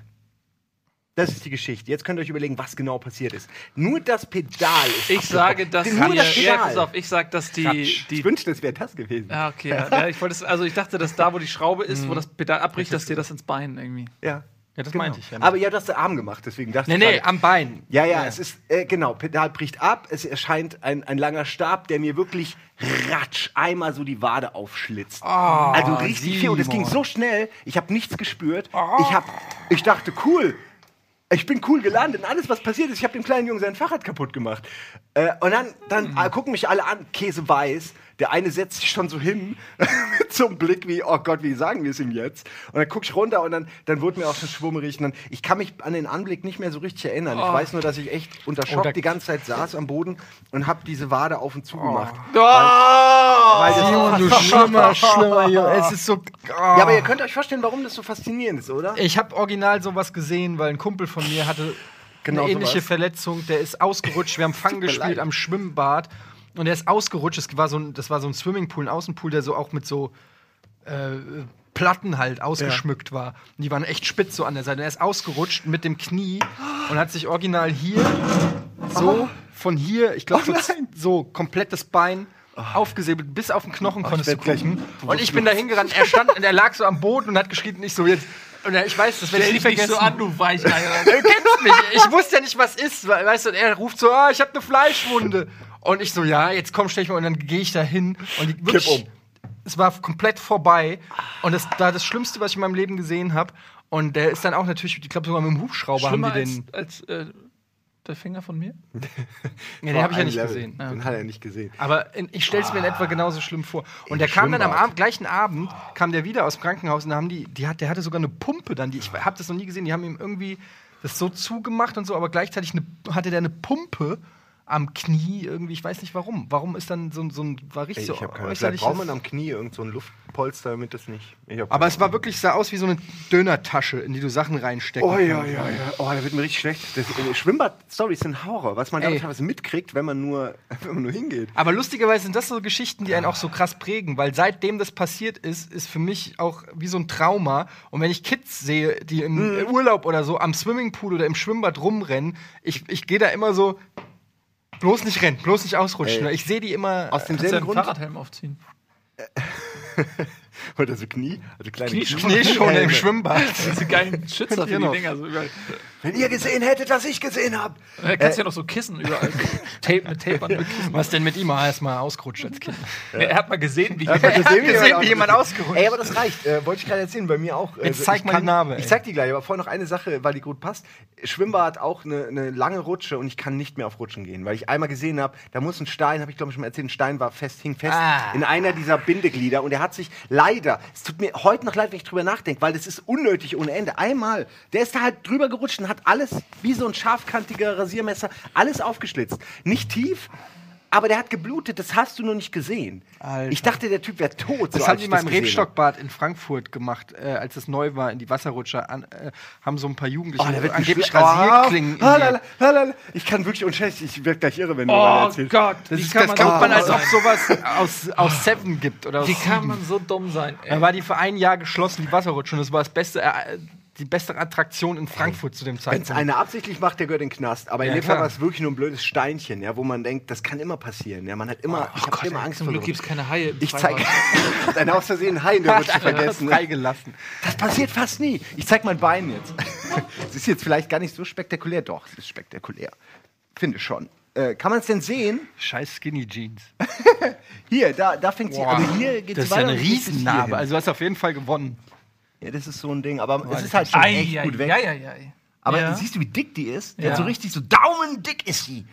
Das ist die Geschichte. Jetzt könnt ihr euch überlegen, was genau passiert ist. Nur das Pedal ist abgebrochen. Ich wünschte, es wäre das gewesen. Ah, okay. Ja, ich dachte, dass da, wo die Schraube ist, wo das Pedal abbricht, dass dir das ins Bein irgendwie. Ja. Ja, das meinte ich. Ja. Aber ihr habt das Arm gemacht, deswegen dachte ich. Nee, am Bein. Ja, es ist, genau, Pedal bricht ab, es erscheint ein langer Stab, der mir wirklich ratsch einmal so die Wade aufschlitzt. Oh, also richtig viel, und es ging so schnell, ich habe nichts gespürt. Oh. Ich dachte, cool, ich bin cool gelandet, und alles, was passiert ist, ich habe dem kleinen Jungen sein Fahrrad kaputt gemacht. Und dann gucken mich alle an, käseweiß. Der eine setzt sich schon so hin mit so einem Blick wie, oh Gott, wie sagen wir es ihm jetzt? Und dann guck ich runter, und dann wurde mir auch schon schwummerig. Und dann, ich kann mich an den Anblick nicht mehr so richtig erinnern. Ich weiß nur, dass ich echt unter Schock die ganze Zeit saß am Boden und hab diese Wade auf und zu gemacht. Oh. Weil das schlimmer, Junge. Es ist so. Oh. Ja, aber ihr könnt euch vorstellen, warum das so faszinierend ist, oder? Ich hab original sowas gesehen, weil ein Kumpel von mir hatte eine ähnliche Verletzung. Der ist ausgerutscht. Wir haben Fang gespielt am Schwimmbad. Und er ist ausgerutscht. Das war so ein Swimmingpool, ein Außenpool, der so auch mit so Platten halt ausgeschmückt war. Und die waren echt spitz so an der Seite. Und er ist ausgerutscht mit dem Knie und hat sich original hier so von hier, ich glaube, so komplettes Bein aufgesäbelt, bis auf den Knochen konntest du gucken. Und ich bin da hingerannt. Er stand und er lag so am Boden und hat geschrien, nicht so jetzt. Und ich weiß, das werde ich nie vergessen. Nicht so an, du Weicheier. Du kennst mich. Ich wusste ja nicht, was ist. Weißt du, und er ruft so, ah, ich habe eine Fleischwunde. Und ich so, ja, jetzt komm, stell ich mal, und dann gehe ich da hin. Und wirklich, kipp um. Es war komplett vorbei. Und das war das Schlimmste, was ich in meinem Leben gesehen habe. Und der ist dann auch natürlich, ich glaube sogar mit dem Hubschrauber schlimmer haben die den. Als der Finger von mir? Ja, den habe ich ja nicht gesehen. Den hat er nicht gesehen. Aber ich stell's mir in etwa genauso schlimm vor. Und der kam dann gleichen Abend, kam der wieder aus dem Krankenhaus, und da haben der hatte sogar eine Pumpe dann, ich habe das noch nie gesehen, die haben ihm irgendwie das so zugemacht und so, aber gleichzeitig hatte der eine Pumpe am Knie irgendwie, ich weiß nicht warum. Warum ist dann so ein, war richtig so. Ich hab keine Ahnung. Vielleicht braucht man am Knie irgend so ein Luftpolster, damit das nicht. Aber es war wirklich, sah aus wie so eine Dönertasche, in die du Sachen reinstecken kannst. Ja. Oh, da wird mir richtig schlecht. Schwimmbad-Stories sind Horror, was man da teilweise mitkriegt, wenn man nur hingeht. Aber lustigerweise sind das so Geschichten, die einen auch so krass prägen, weil seitdem das passiert ist, ist für mich auch wie so ein Trauma. Und wenn ich Kids sehe, die im Urlaub oder so am Swimmingpool oder im Schwimmbad rumrennen, ich gehe da immer so. Bloß nicht rennen, bloß nicht ausrutschen. Ey. Ich sehe die immer aus demselben Grund. Fahrradhelm aufziehen. Oder so Knie, also kleine Knieschoner im Schwimmbad. Diese geilen Schützer für die Dinger. So überall. Wenn ihr gesehen hättet, was ich gesehen habe. Kannst ja noch so Kissen überall. Tape an Kissen. Was denn mit ihm? Er ist mal ausgerutscht als Kind. Ja. Er hat mal gesehen, wie jemand ausgerutscht. Ey, aber das reicht. Wollte ich gerade erzählen, bei mir auch. Jetzt zeig mal die Narbe. Ich zeig die gleich, aber vorher noch eine Sache, weil die gut passt. Schwimmbad auch eine lange Rutsche und ich kann nicht mehr auf Rutschen gehen, weil ich einmal gesehen habe, da muss ein Stein, habe ich glaube ich schon mal erzählt, ein Stein war fest, hing fest in einer dieser Bindeglieder und er hat sich leider, es tut mir heute noch leid, wenn ich drüber nachdenke, weil das ist unnötig ohne Ende. Einmal, der ist da halt drüber gerutscht und hat alles, wie so ein scharfkantiger Rasiermesser, alles aufgeschlitzt. Nicht tief, aber der hat geblutet, das hast du nur nicht gesehen. Alter. Ich dachte, der Typ wäre tot. Das haben die mal im Rebstockbad in Frankfurt gemacht, als es neu war, in die Wasserrutscher. Haben so ein paar Jugendliche angeblich Rasierklingen. Ich kann wirklich unschätzlich, ich werde gleich irre, wenn du mal erzählst. Oh Gott, das glaubt man, als ob sowas aus Seven gibt. Oder wie kann man so dumm sein? Ey. Da war die für ein Jahr geschlossen, die Wasserrutsche. Und das war das Beste. Die beste Attraktion in Frankfurt zu dem Zeitpunkt. Wenn es einer absichtlich macht, der gehört in den Knast. Aber in dem Fall war es wirklich nur ein blödes Steinchen, ja, wo man denkt, das kann immer passieren. Ja, man hat immer, ich hab immer Angst vor. Zum Glück gibt's keine Haie. Ich zeig dann aus Versehen Hai in der Rutsche vergessen. Freigelassen. Das passiert fast nie. Ich zeig mein Bein jetzt. Das ist jetzt vielleicht gar nicht so spektakulär. Doch, es ist spektakulär. Finde schon. Kann man es denn sehen? Scheiß Skinny Jeans. Hier, da fängt sie an. Also hier geht's weiter. Das ist ja eine Riesennarbe. Also du hast auf jeden Fall gewonnen. Ja, das ist so ein Ding, aber es ist halt schon echt gut weg. Aber siehst du, wie dick die ist? Die hat so richtig so daumendick ist sie.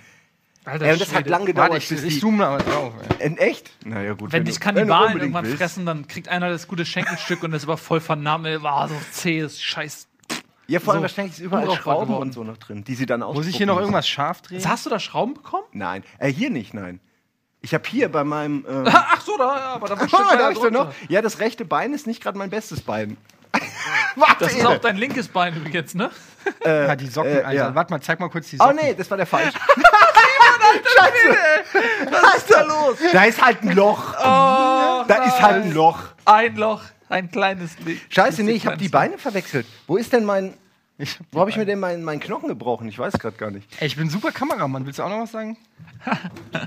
Alter, und das hat lang gedauert. Ich zoome da mal drauf. In echt? Naja, gut. Wenn dich Kannibalen irgendwann fressen, dann kriegt einer das gute Schenkelstück und das war voll vernarrt. War so zähes Scheiß. Ja, vor allem so wahrscheinlich ist überall Schrauben und so noch drin, die sie dann ausprobieren. Muss ich hier noch irgendwas scharf drehen? Also, hast du da Schrauben bekommen? Nein. Hier nicht, nein. Ich habe hier bei meinem. Ach so, aber da habe ich doch noch. Ja, das rechte Bein ist nicht gerade mein bestes Bein. Warte, das ist auch dein linkes Bein übrigens, ne? Die Socken, Alter. Warte mal, zeig mal kurz die Socken. Oh nee, das war der falsche. Scheiße. Was ist da los? Da ist halt ein Loch. Ein Loch, ein kleines Licht. Scheiße, nee, ich habe die Beine verwechselt. Wo ist denn mein. Wo habe ich mir denn meinen Knochen gebrochen? Ich weiß gerade gar nicht. Ey, ich bin super Kameramann. Willst du auch noch was sagen?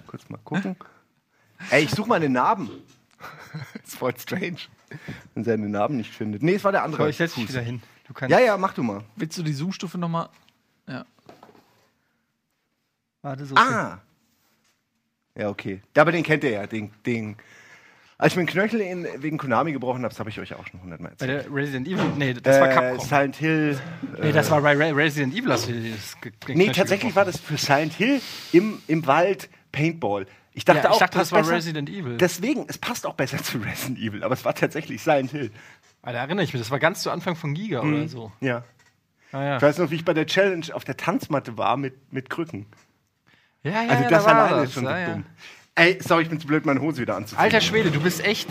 Kurz mal gucken. Ey, ich suche meine Narben. Das ist voll strange, wenn sie den Narben nicht findet. Nee, es war der andere. So, ich setz dich wieder hin. Du kannst. Ja, mach du mal. Willst du die Zoom-Stufe nochmal? Ja. Warte, so. Ah! Ja, okay. Aber den kennt ihr ja, den. Als ich mir einen Knöchel wegen Konami gebrochen habe, das habe ich euch auch schon 100-mal erzählt. Bei der Resident Evil? Nee, das war Capcom. Silent Hill. Nee, das war Resident Evil. Nee, tatsächlich war das für Silent Hill im Wald Paintball. Ich dachte, das war besser. Resident Evil. Deswegen, es passt auch besser zu Resident Evil, aber es war tatsächlich Silent Hill. Da erinnere ich mich, das war ganz zu Anfang von Giga oder so. Ja. Ah, ja. Ich weiß noch, wie ich bei der Challenge auf der Tanzmatte war mit Krücken. Ja, also das alleine ist schon dumm. Ey, sorry, ich bin zu blöd, meine Hose wieder anzuziehen. Alter Schwede, du bist echt.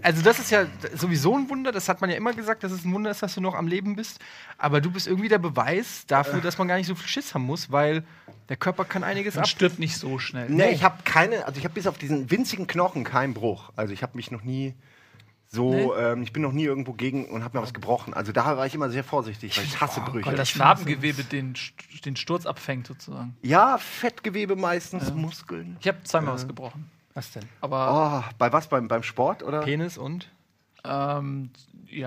Also, das ist ja sowieso ein Wunder, das hat man ja immer gesagt, dass es ein Wunder ist, dass du noch am Leben bist. Aber du bist irgendwie der Beweis dafür, dass man gar nicht so viel Schiss haben muss, weil der Körper kann einiges ab. Stirbt nicht so schnell. Nee, ich habe ich habe bis auf diesen winzigen Knochen keinen Bruch. Also, ich habe mich noch nie so. Nee. Ich bin noch nie irgendwo gegen und habe mir was gebrochen. Also, da war ich immer sehr vorsichtig, weil ich hasse Brüche. Weil das Narbengewebe den Sturz abfängt, sozusagen. Ja, Fettgewebe meistens, Muskeln. Ich habe zweimal was gebrochen. Was denn? Aber bei was? Beim Sport? Oder? Penis und?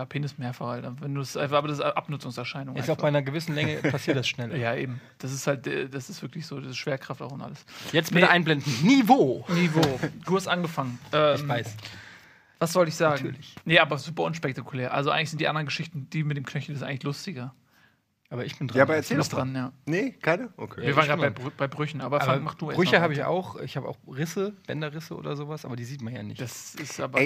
Penis mehrfach, Alter. Aber das ist eine Abnutzungserscheinung. Ist auch bei einer gewissen Länge passiert das schnell. Ja, eben. Das ist halt, das ist wirklich so, das ist Schwerkraft auch und alles. Jetzt bitte einblenden. Niveau. Du hast angefangen. Ich weiß. Was soll ich sagen? Natürlich. Nee, aber super unspektakulär. Also eigentlich sind die anderen Geschichten, die mit dem Knöchel, das ist eigentlich lustiger. Aber ich bin dran. Ja, aber erzähl doch dran, ja. Nee, keine? Okay. Wir waren gerade bei Brüchen, aber mach du erst. Brüche habe ich auch. Ich habe auch Risse, Bänderrisse oder sowas, aber die sieht man ja nicht. Das ist aber,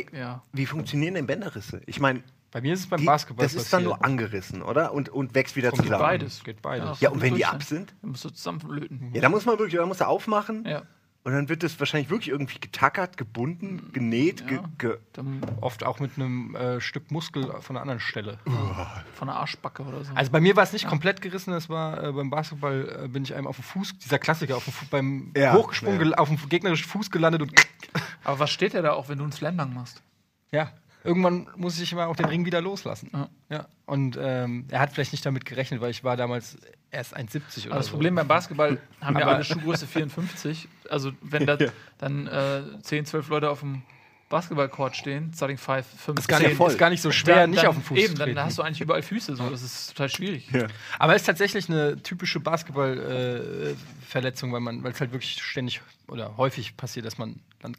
Wie funktionieren denn Bänderrisse? Ich meine, Bei mir ist es beim Basketball passiert. Das ist dann nur angerissen, oder? Und wächst wieder zusammen. Geht beides, geht beides. Ja, und wenn die ab sind? Dann musst du zusammenlöten. Ja, da muss man wirklich, da musst du aufmachen. Ja. Und dann wird das wahrscheinlich wirklich irgendwie getackert, gebunden, genäht. Ja. Dann oft auch mit einem Stück Muskel von einer anderen Stelle. Von einer Arschbacke oder so. Also bei mir war es nicht komplett gerissen, das war beim Basketball, bin ich einem auf den Fuß, dieser Klassiker, auf den beim Hochsprung auf den gegnerischen Fuß gelandet. Und aber was steht ja da auch, wenn du einen Slam-Dunk machst? Ja. Irgendwann muss ich mal auch den Ring wieder loslassen. Ja. Ja. Und er hat vielleicht nicht damit gerechnet, weil ich war damals erst 1,70 oder so. Das Problem beim Basketball haben ja alle Schuhgröße 54. Also wenn da dann 10, 12 Leute auf dem Basketballcourt stehen, Starting 5, 5, 10. Ist gar nicht so schwer, dann, nicht auf den Fuß zu treten. Eben, dann hast du eigentlich überall Füße. So. Das ist total schwierig. Ja. Aber es ist tatsächlich eine typische Basketballverletzung, weil es halt wirklich ständig oder häufig passiert, dass man dann...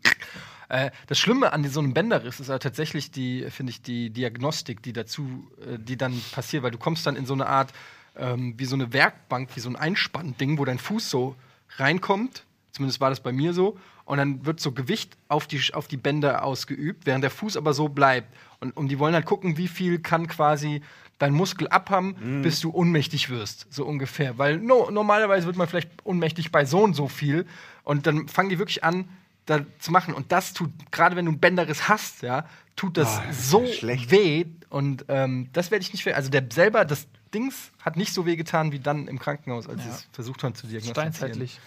Das Schlimme an so einem Bänderriss ist aber tatsächlich die, finde ich, die Diagnostik, die dazu, die dann passiert, weil du kommst dann in so eine Art, wie so eine Werkbank, wie so ein Einspannding, wo dein Fuß so reinkommt, zumindest war das bei mir so, und dann wird so Gewicht auf die Bänder ausgeübt, während der Fuß aber so bleibt. Und die wollen halt gucken, wie viel kann quasi dein Muskel abhaben, bis du ohnmächtig wirst, so ungefähr. Weil normalerweise wird man vielleicht ohnmächtig bei so und so viel, und dann fangen die wirklich an, da zu machen. Und das tut, gerade wenn du einen Bänderriss hast, ja, tut das so schlecht weh. Und das werde ich nicht... Also der selber, das Dings, hat nicht so weh getan wie dann im Krankenhaus, als sie es versucht haben zu diagnostizieren. Steinzeitlich.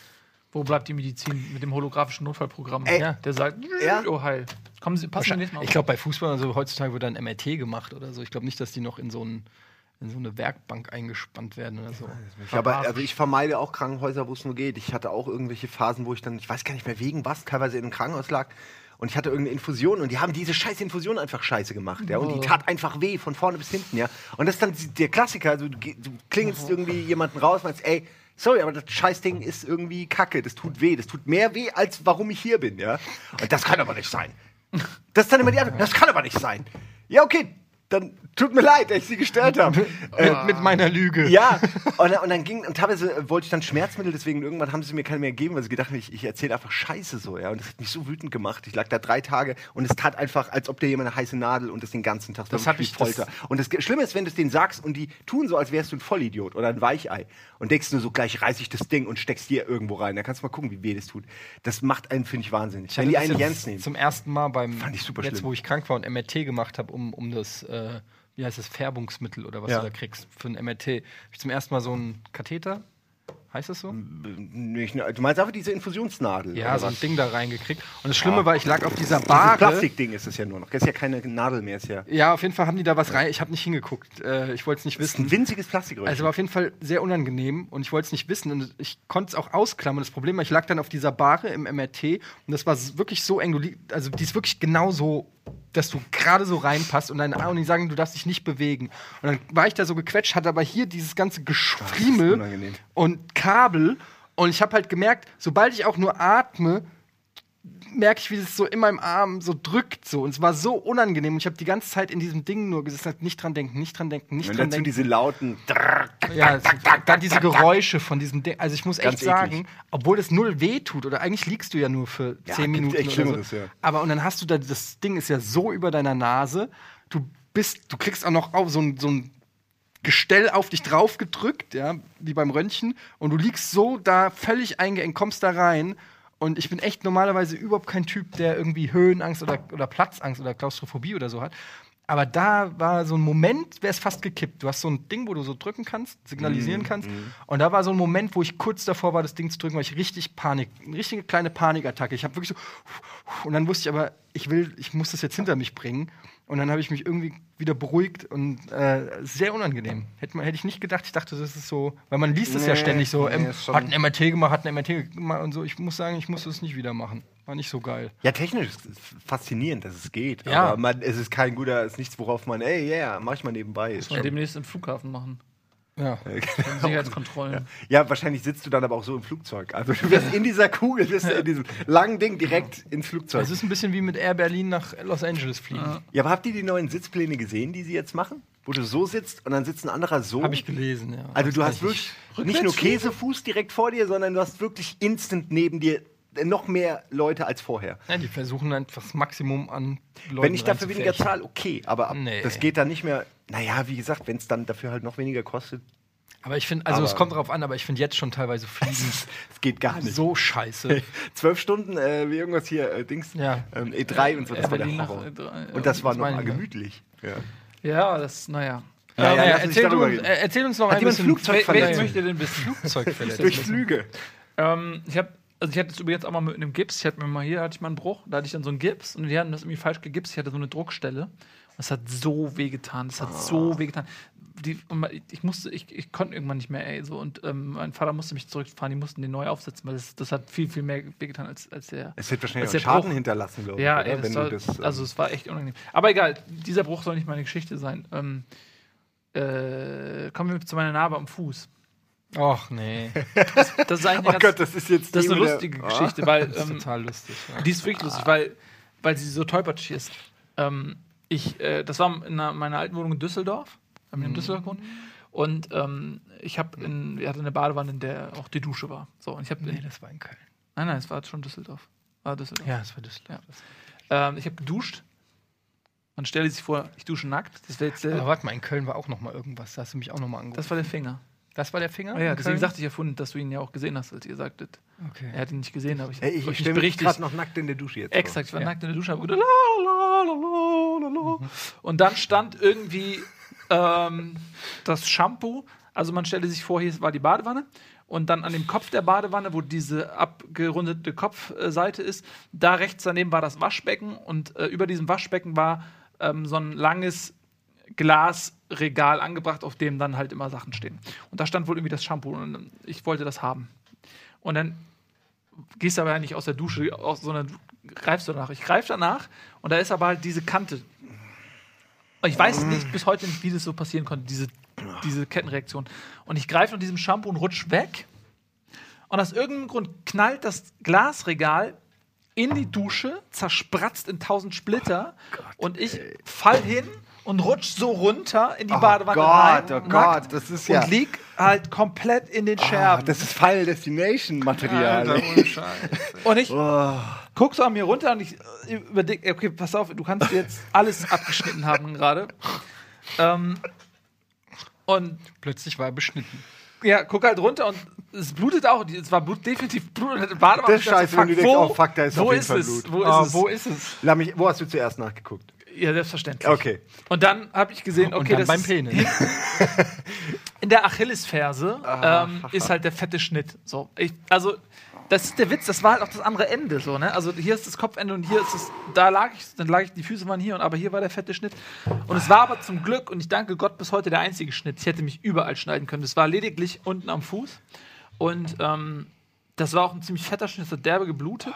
Wo bleibt die Medizin mit dem holographischen Notfallprogramm? Der sagt, oh heil. Kommen Sie, passen Sie nicht mal auf. Ich glaube, bei Fußball, also heutzutage wird da ein MRT gemacht oder so. Ich glaube nicht, dass die noch in so eine Werkbank eingespannt werden oder so. Ja, aber ich vermeide auch Krankenhäuser, wo es nur geht. Ich hatte auch irgendwelche Phasen, wo ich dann, ich weiß gar nicht mehr wegen was, teilweise in einem Krankenhaus lag und ich hatte irgendeine Infusion und die haben diese scheiß Infusion einfach scheiße gemacht. Ja, und die tat einfach weh, von vorne bis hinten. Ja. Und das ist dann der Klassiker, also, du klingelst irgendwie jemanden raus und meinst, ey, sorry, aber das Scheißding ist irgendwie kacke, das tut weh, das tut mehr weh, als warum ich hier bin. Ja. Und das kann aber nicht sein. Das ist dann immer die Antwort, das kann aber nicht sein. Ja, okay. Dann tut mir leid, dass ich sie gestört habe. Mit meiner Lüge. Ja, und dann ging, und teilweise wollte ich dann Schmerzmittel, deswegen irgendwann haben sie mir keine mehr gegeben, weil sie gedacht haben, ich erzähle einfach Scheiße so. Ja. Und das hat mich so wütend gemacht. Ich lag da 3 Tage und es tat einfach, als ob dir jemand eine heiße Nadel und das den ganzen Tag. Das habe ich Folter. Und das Schlimme ist, wenn du es denen sagst und die tun so, als wärst du ein Vollidiot oder ein Weichei und denkst nur so, gleich reiß ich das Ding und steckst dir irgendwo rein. Da kannst du mal gucken, wie weh das tut. Das macht einen, finde ich, wahnsinnig. Wenn die einen ernst nehmen. Zum ersten Mal beim Jetzt, wo ich krank war und MRT gemacht habe, um das wie heißt das, Färbungsmittel oder was du da kriegst für ein MRT. Habe ich zum ersten Mal so einen Katheter, heißt das so? Du meinst einfach diese Infusionsnadel? Ja, so ein Ding da reingekriegt. Und das Schlimme war, ich lag auf dieser Bahre. Plastikding ist es ja nur noch. Das ist ja keine Nadel mehr. Ist ja, auf jeden Fall haben die da was rein. Ich habe nicht hingeguckt. Ich wollte es nicht wissen. Das ist ein winziges Plastikröhrchen. Also war auf jeden Fall sehr unangenehm und ich wollte es nicht wissen. Und ich konnte es auch ausklammern. Das Problem war, ich lag dann auf dieser Bahre im MRT und das war wirklich so eng. Also die ist wirklich genau so, dass du gerade so reinpasst und deine Augen sagen, du darfst dich nicht bewegen. Und dann war ich da so gequetscht, hatte aber hier dieses ganze Gefriemel und Kabel. Und ich habe halt gemerkt, sobald ich auch nur atme, merke ich, wie es so in meinem Arm so drückt. So. Und es war so unangenehm. Und ich habe die ganze Zeit in diesem Ding nur gesagt, nicht dran denken, nicht dran denken, nicht dran denken. Und dazu diese lauten... Ja, dann diese Geräusche von diesem Ding. Also ich muss echt sagen, obwohl es null weh tut, oder eigentlich liegst du ja nur für 10 Minuten echt oder so. Das, aber und dann hast du da, das Ding ist ja so über deiner Nase, du kriegst auch noch auf so ein Gestell auf dich drauf gedrückt, ja, wie beim Röntgen. Und du liegst so da völlig eingeengt, kommst da rein. Und ich bin echt normalerweise überhaupt kein Typ, der irgendwie Höhenangst oder Platzangst oder Klaustrophobie oder so hat. Aber da war so ein Moment, wäre es fast gekippt. Du hast so ein Ding, wo du so drücken kannst, signalisieren kannst. Und da war so ein Moment, wo ich kurz davor war, das Ding zu drücken, weil ich eine richtige kleine Panikattacke. Ich habe wirklich so... Und dann wusste ich aber, ich muss das jetzt hinter mich bringen. Und dann habe ich mich irgendwie wieder beruhigt und sehr unangenehm. Hätte ich nicht gedacht, ich dachte, das ist so, weil man liest das ja ständig so, hat ein MRT gemacht und so. Ich muss sagen, ich muss das nicht wieder machen. War nicht so geil. Ja, technisch ist faszinierend, dass es geht. Ja. Aber es ist kein guter, es ist nichts, worauf man, mach ich mal nebenbei. Muss man demnächst im Flughafen machen. Ja, Sicherheitskontrollen. Ja, wahrscheinlich sitzt du dann aber auch so im Flugzeug. Also du wirst in dieser Kugel, wirst in diesem langen Ding direkt ins Flugzeug. Das ist ein bisschen wie mit Air Berlin nach Los Angeles fliegen. Ja, aber habt ihr die neuen Sitzpläne gesehen, die sie jetzt machen? Wo du so sitzt und dann sitzt ein anderer so. Hab ich gelesen, ja. Also du hast wirklich nicht nur Käsefuß direkt vor dir, sondern du hast wirklich instant neben dir noch mehr Leute als vorher. Ja, die versuchen einfach das Maximum an Leuten. Wenn ich dafür weniger zahle, okay, aber nee, das geht dann nicht mehr. Naja, wie gesagt, wenn es dann dafür halt noch weniger kostet. Aber ich finde, also es kommt darauf an, aber ich finde jetzt schon teilweise Fliegen. Es geht gar nicht. So scheiße. 12 Stunden, wie irgendwas hier, Dings, ja. E3 und so, das war der Horror. Und das war noch gemütlich. Ja, das, naja. Ja, erzähl uns noch ein bisschen. Flugzeugverletzung? Ich möchte denn wissen? Flugzeugverletzung. Durch Flüge. Ich hatte es übrigens auch mal mit einem Gips. Hier hatte ich mal einen Bruch. Da hatte ich dann so einen Gips und die hatten das irgendwie falsch gegipst. Ich hatte so eine Druckstelle. Das hat so weh getan. Ich konnte irgendwann nicht mehr, ey. So. Und mein Vater musste mich zurückfahren. Die mussten den neu aufsetzen, weil das hat viel, viel mehr weh getan als der. Es hätte wahrscheinlich auch Schaden hinterlassen, glaube ich. Ja, ey, also es war echt unangenehm. Aber egal, dieser Bruch soll nicht meine Geschichte sein. Kommen wir zu meiner Narbe am Fuß. Och, nee. Das ist eigentlich eine lustige Geschichte. Weil, das ist total lustig. Ja. Die ist wirklich lustig, weil sie so tollpatschig ist. Das war in meiner alten Wohnung in Düsseldorf. Wir haben in Düsseldorf gewohnt. Und wir hatten eine Badewanne, in der auch die Dusche war. So, und das war in Köln. Nein, es war schon Düsseldorf. War Düsseldorf. Ja, es war Düsseldorf. Ja. Ich habe geduscht. Man stelle sich vor, ich dusche nackt. Das wäre jetzt aber warte mal, in Köln war auch noch mal irgendwas. Da hast du mich auch noch mal angerufen. Das war der Finger. Das war der Finger? Oh ja, deswegen sagte ich dass du ihn ja auch gesehen hast, als ihr sagtet. Okay. Er hat ihn nicht gesehen, aber ich stelle mich gerade noch nackt in der Dusche jetzt. Exakt, ich war nackt in der Dusche. Habe gedacht, und dann stand irgendwie das Shampoo. Also man stellte sich vor, hier war die Badewanne. Und dann an dem Kopf der Badewanne, wo diese abgerundete Kopfseite ist, da rechts daneben war das Waschbecken. Und über diesem Waschbecken war so ein langes Glasregal angebracht, auf dem dann halt immer Sachen stehen. Und da stand wohl irgendwie das Shampoo und ich wollte das haben. Und dann gehst du aber ja nicht aus der Dusche, sondern greifst danach. Ich greife danach und da ist aber halt diese Kante. Und ich weiß bis heute nicht, wie das so passieren konnte, diese Kettenreaktion. Und ich greife nach diesem Shampoo und rutsche weg. Und aus irgendeinem Grund knallt das Glasregal in die Dusche, zerspratzt in 1000 Splitter. Oh Gott, und ich fall hin und rutscht so runter in die Badewanne rein. Oh Gott, das ist ja. Und liegt halt komplett in den Scherben. Das ist Final Destination Material. Alter, ohne Scheiße. Und ich guck so an mir runter und ich überdenke, okay, pass auf, du kannst jetzt alles abgeschnitten haben gerade. Und plötzlich war er beschnitten. Ja, guck halt runter und es blutet auch. Es war definitiv Blut. Das ist scheiße, wenn du denkst, da ist auf jeden Fall Blut. Wo ist es? Wo hast du zuerst nachgeguckt? Ja, selbstverständlich. Okay. Und dann habe ich gesehen, okay, das ist Penis. In der Achillesferse ist halt der fette Schnitt. So. Das ist der Witz, das war halt auch das andere Ende. So, ne? Also hier ist das Kopfende und hier ist es, die Füße waren hier, aber hier war der fette Schnitt. Und es war aber zum Glück, und ich danke Gott, bis heute der einzige Schnitt. Ich hätte mich überall schneiden können. Das war lediglich unten am Fuß. Und das war auch ein ziemlich fetter Schnitt, das hat derbe geblutet.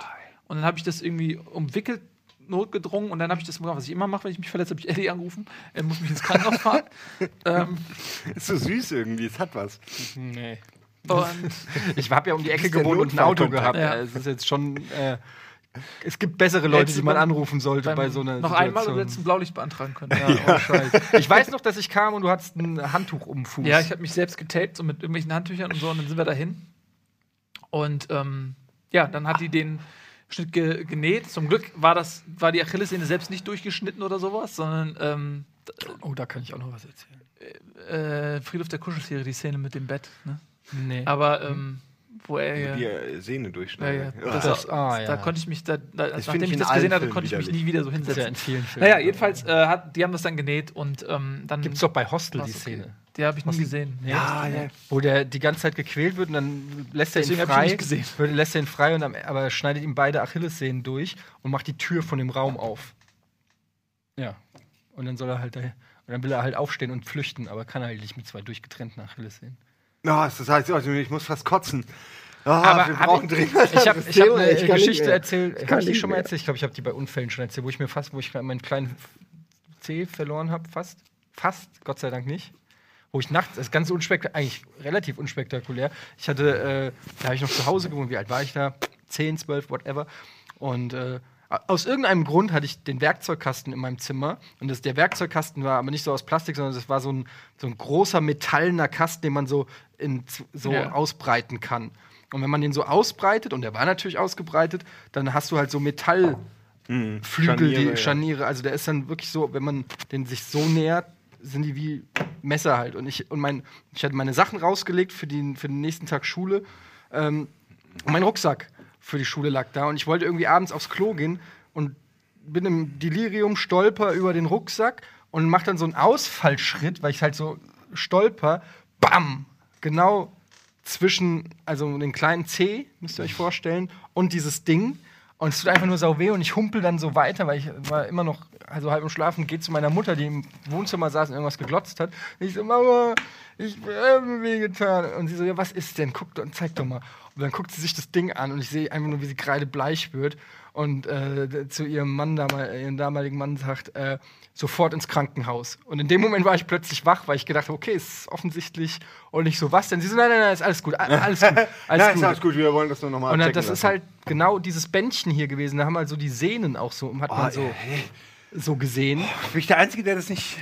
Und dann habe ich das irgendwie umwickelt, notgedrungen, und dann habe ich das gemacht, was ich immer mache, wenn ich mich verletze, habe ich Eddie angerufen. Er muss mich ins Krankenhaus fahren. Ist so süß irgendwie, es hat was. Nee. Und ich habe ja um die Ecke gewohnt und ein Auto gehabt. Ja. Es ist jetzt schon. Es gibt bessere Leute, die man anrufen sollte bei so einer Situation. Noch einmal, du hättest ein Blaulicht beantragen können. Ja, ja. Oh, scheiße. Ich weiß noch, dass ich kam und du hattest ein Handtuch um den Fuß. Ja, ich habe mich selbst getaped, so mit irgendwelchen Handtüchern und so, und dann sind wir dahin. Und dann hat die den Schnitt genäht. Zum Glück war die Achillessehne selbst nicht durchgeschnitten oder sowas, sondern. Da kann ich auch noch was erzählen. Friedhof der Kuscheltiere, die Szene mit dem Bett, ne? Nee. Aber wo er die Sehne durchschneidet. Ja. Da konnte ich mich, nachdem ich das gesehen hatte, konnte ich mich nie wieder so hinsetzen. Ja, in vielen Filmen. Naja, jedenfalls, die haben das dann genäht und dann. Gibt's doch bei Hostel die Szene. Okay. Die habe ich nie gesehen. Nee, ja. Wo der die ganze Zeit gequält wird und dann lässt er ihn frei. Lässt er ihn frei und aber schneidet ihm beide Achillessehnen durch und macht die Tür von dem Raum auf. Ja. Und dann soll er halt und dann will er halt aufstehen und flüchten, aber kann er halt nicht mit zwei durchgetrennten Achillessehnen. Das heißt, ich muss fast kotzen. Aber wir brauchen dringend. Ich hab eine Geschichte erzählt. Habe ich die schon mal erzählt? Ich glaube, ich habe die bei Unfällen schon erzählt, wo ich meinen kleinen Zeh verloren habe. Fast, Gott sei Dank nicht. Wo ich nachts, das ist ganz unspektakulär, eigentlich relativ unspektakulär. Ich hatte, da habe ich noch zu Hause gewohnt. Wie alt war ich da? 10, 12, whatever. Und aus irgendeinem Grund hatte ich den Werkzeugkasten in meinem Zimmer. Und der Werkzeugkasten war aber nicht so aus Plastik, sondern das war so ein großer metallener Kasten, den man so ausbreiten kann. Und wenn man den so ausbreitet, und der war natürlich ausgebreitet, dann hast du halt so Metallflügel, Scharniere. Also der ist dann wirklich so, wenn man den sich so nähert, sind die wie Messer halt. Und ich hatte meine Sachen rausgelegt für den nächsten Tag Schule. Und mein Rucksack für die Schule lag da. Und ich wollte irgendwie abends aufs Klo gehen und bin im Delirium, stolper über den Rucksack und mach dann so einen Ausfallschritt, weil ich halt so stolper. Bam! Genau zwischen, also den kleinen C, müsst ihr euch vorstellen, und dieses Ding. Und es tut einfach nur sau weh und ich humpel dann so weiter, weil ich war immer noch also halb im Schlafen, gehe zu meiner Mutter, die im Wohnzimmer saß und irgendwas geglotzt hat. Und ich so, Mama, ich habe wehgetan. Und sie so, ja, was ist denn? Guck und zeig doch mal. Und dann guckt sie sich das Ding an und ich sehe einfach nur, wie sie kreidebleich wird und zu ihrem Mann, ihrem damaligen Mann sagt, sofort ins Krankenhaus. Und in dem Moment war ich plötzlich wach, weil ich gedacht habe, okay, ist offensichtlich und nicht so was denn. Sie so, nein, ist alles gut, alles gut. Ist alles gut, wir wollen das nur nochmal abchecken. Und das ist halt genau dieses Bändchen hier gewesen, da haben halt so die Sehnen auch so, hat man so... so gesehen. Oh, bin ich der Einzige, der das nicht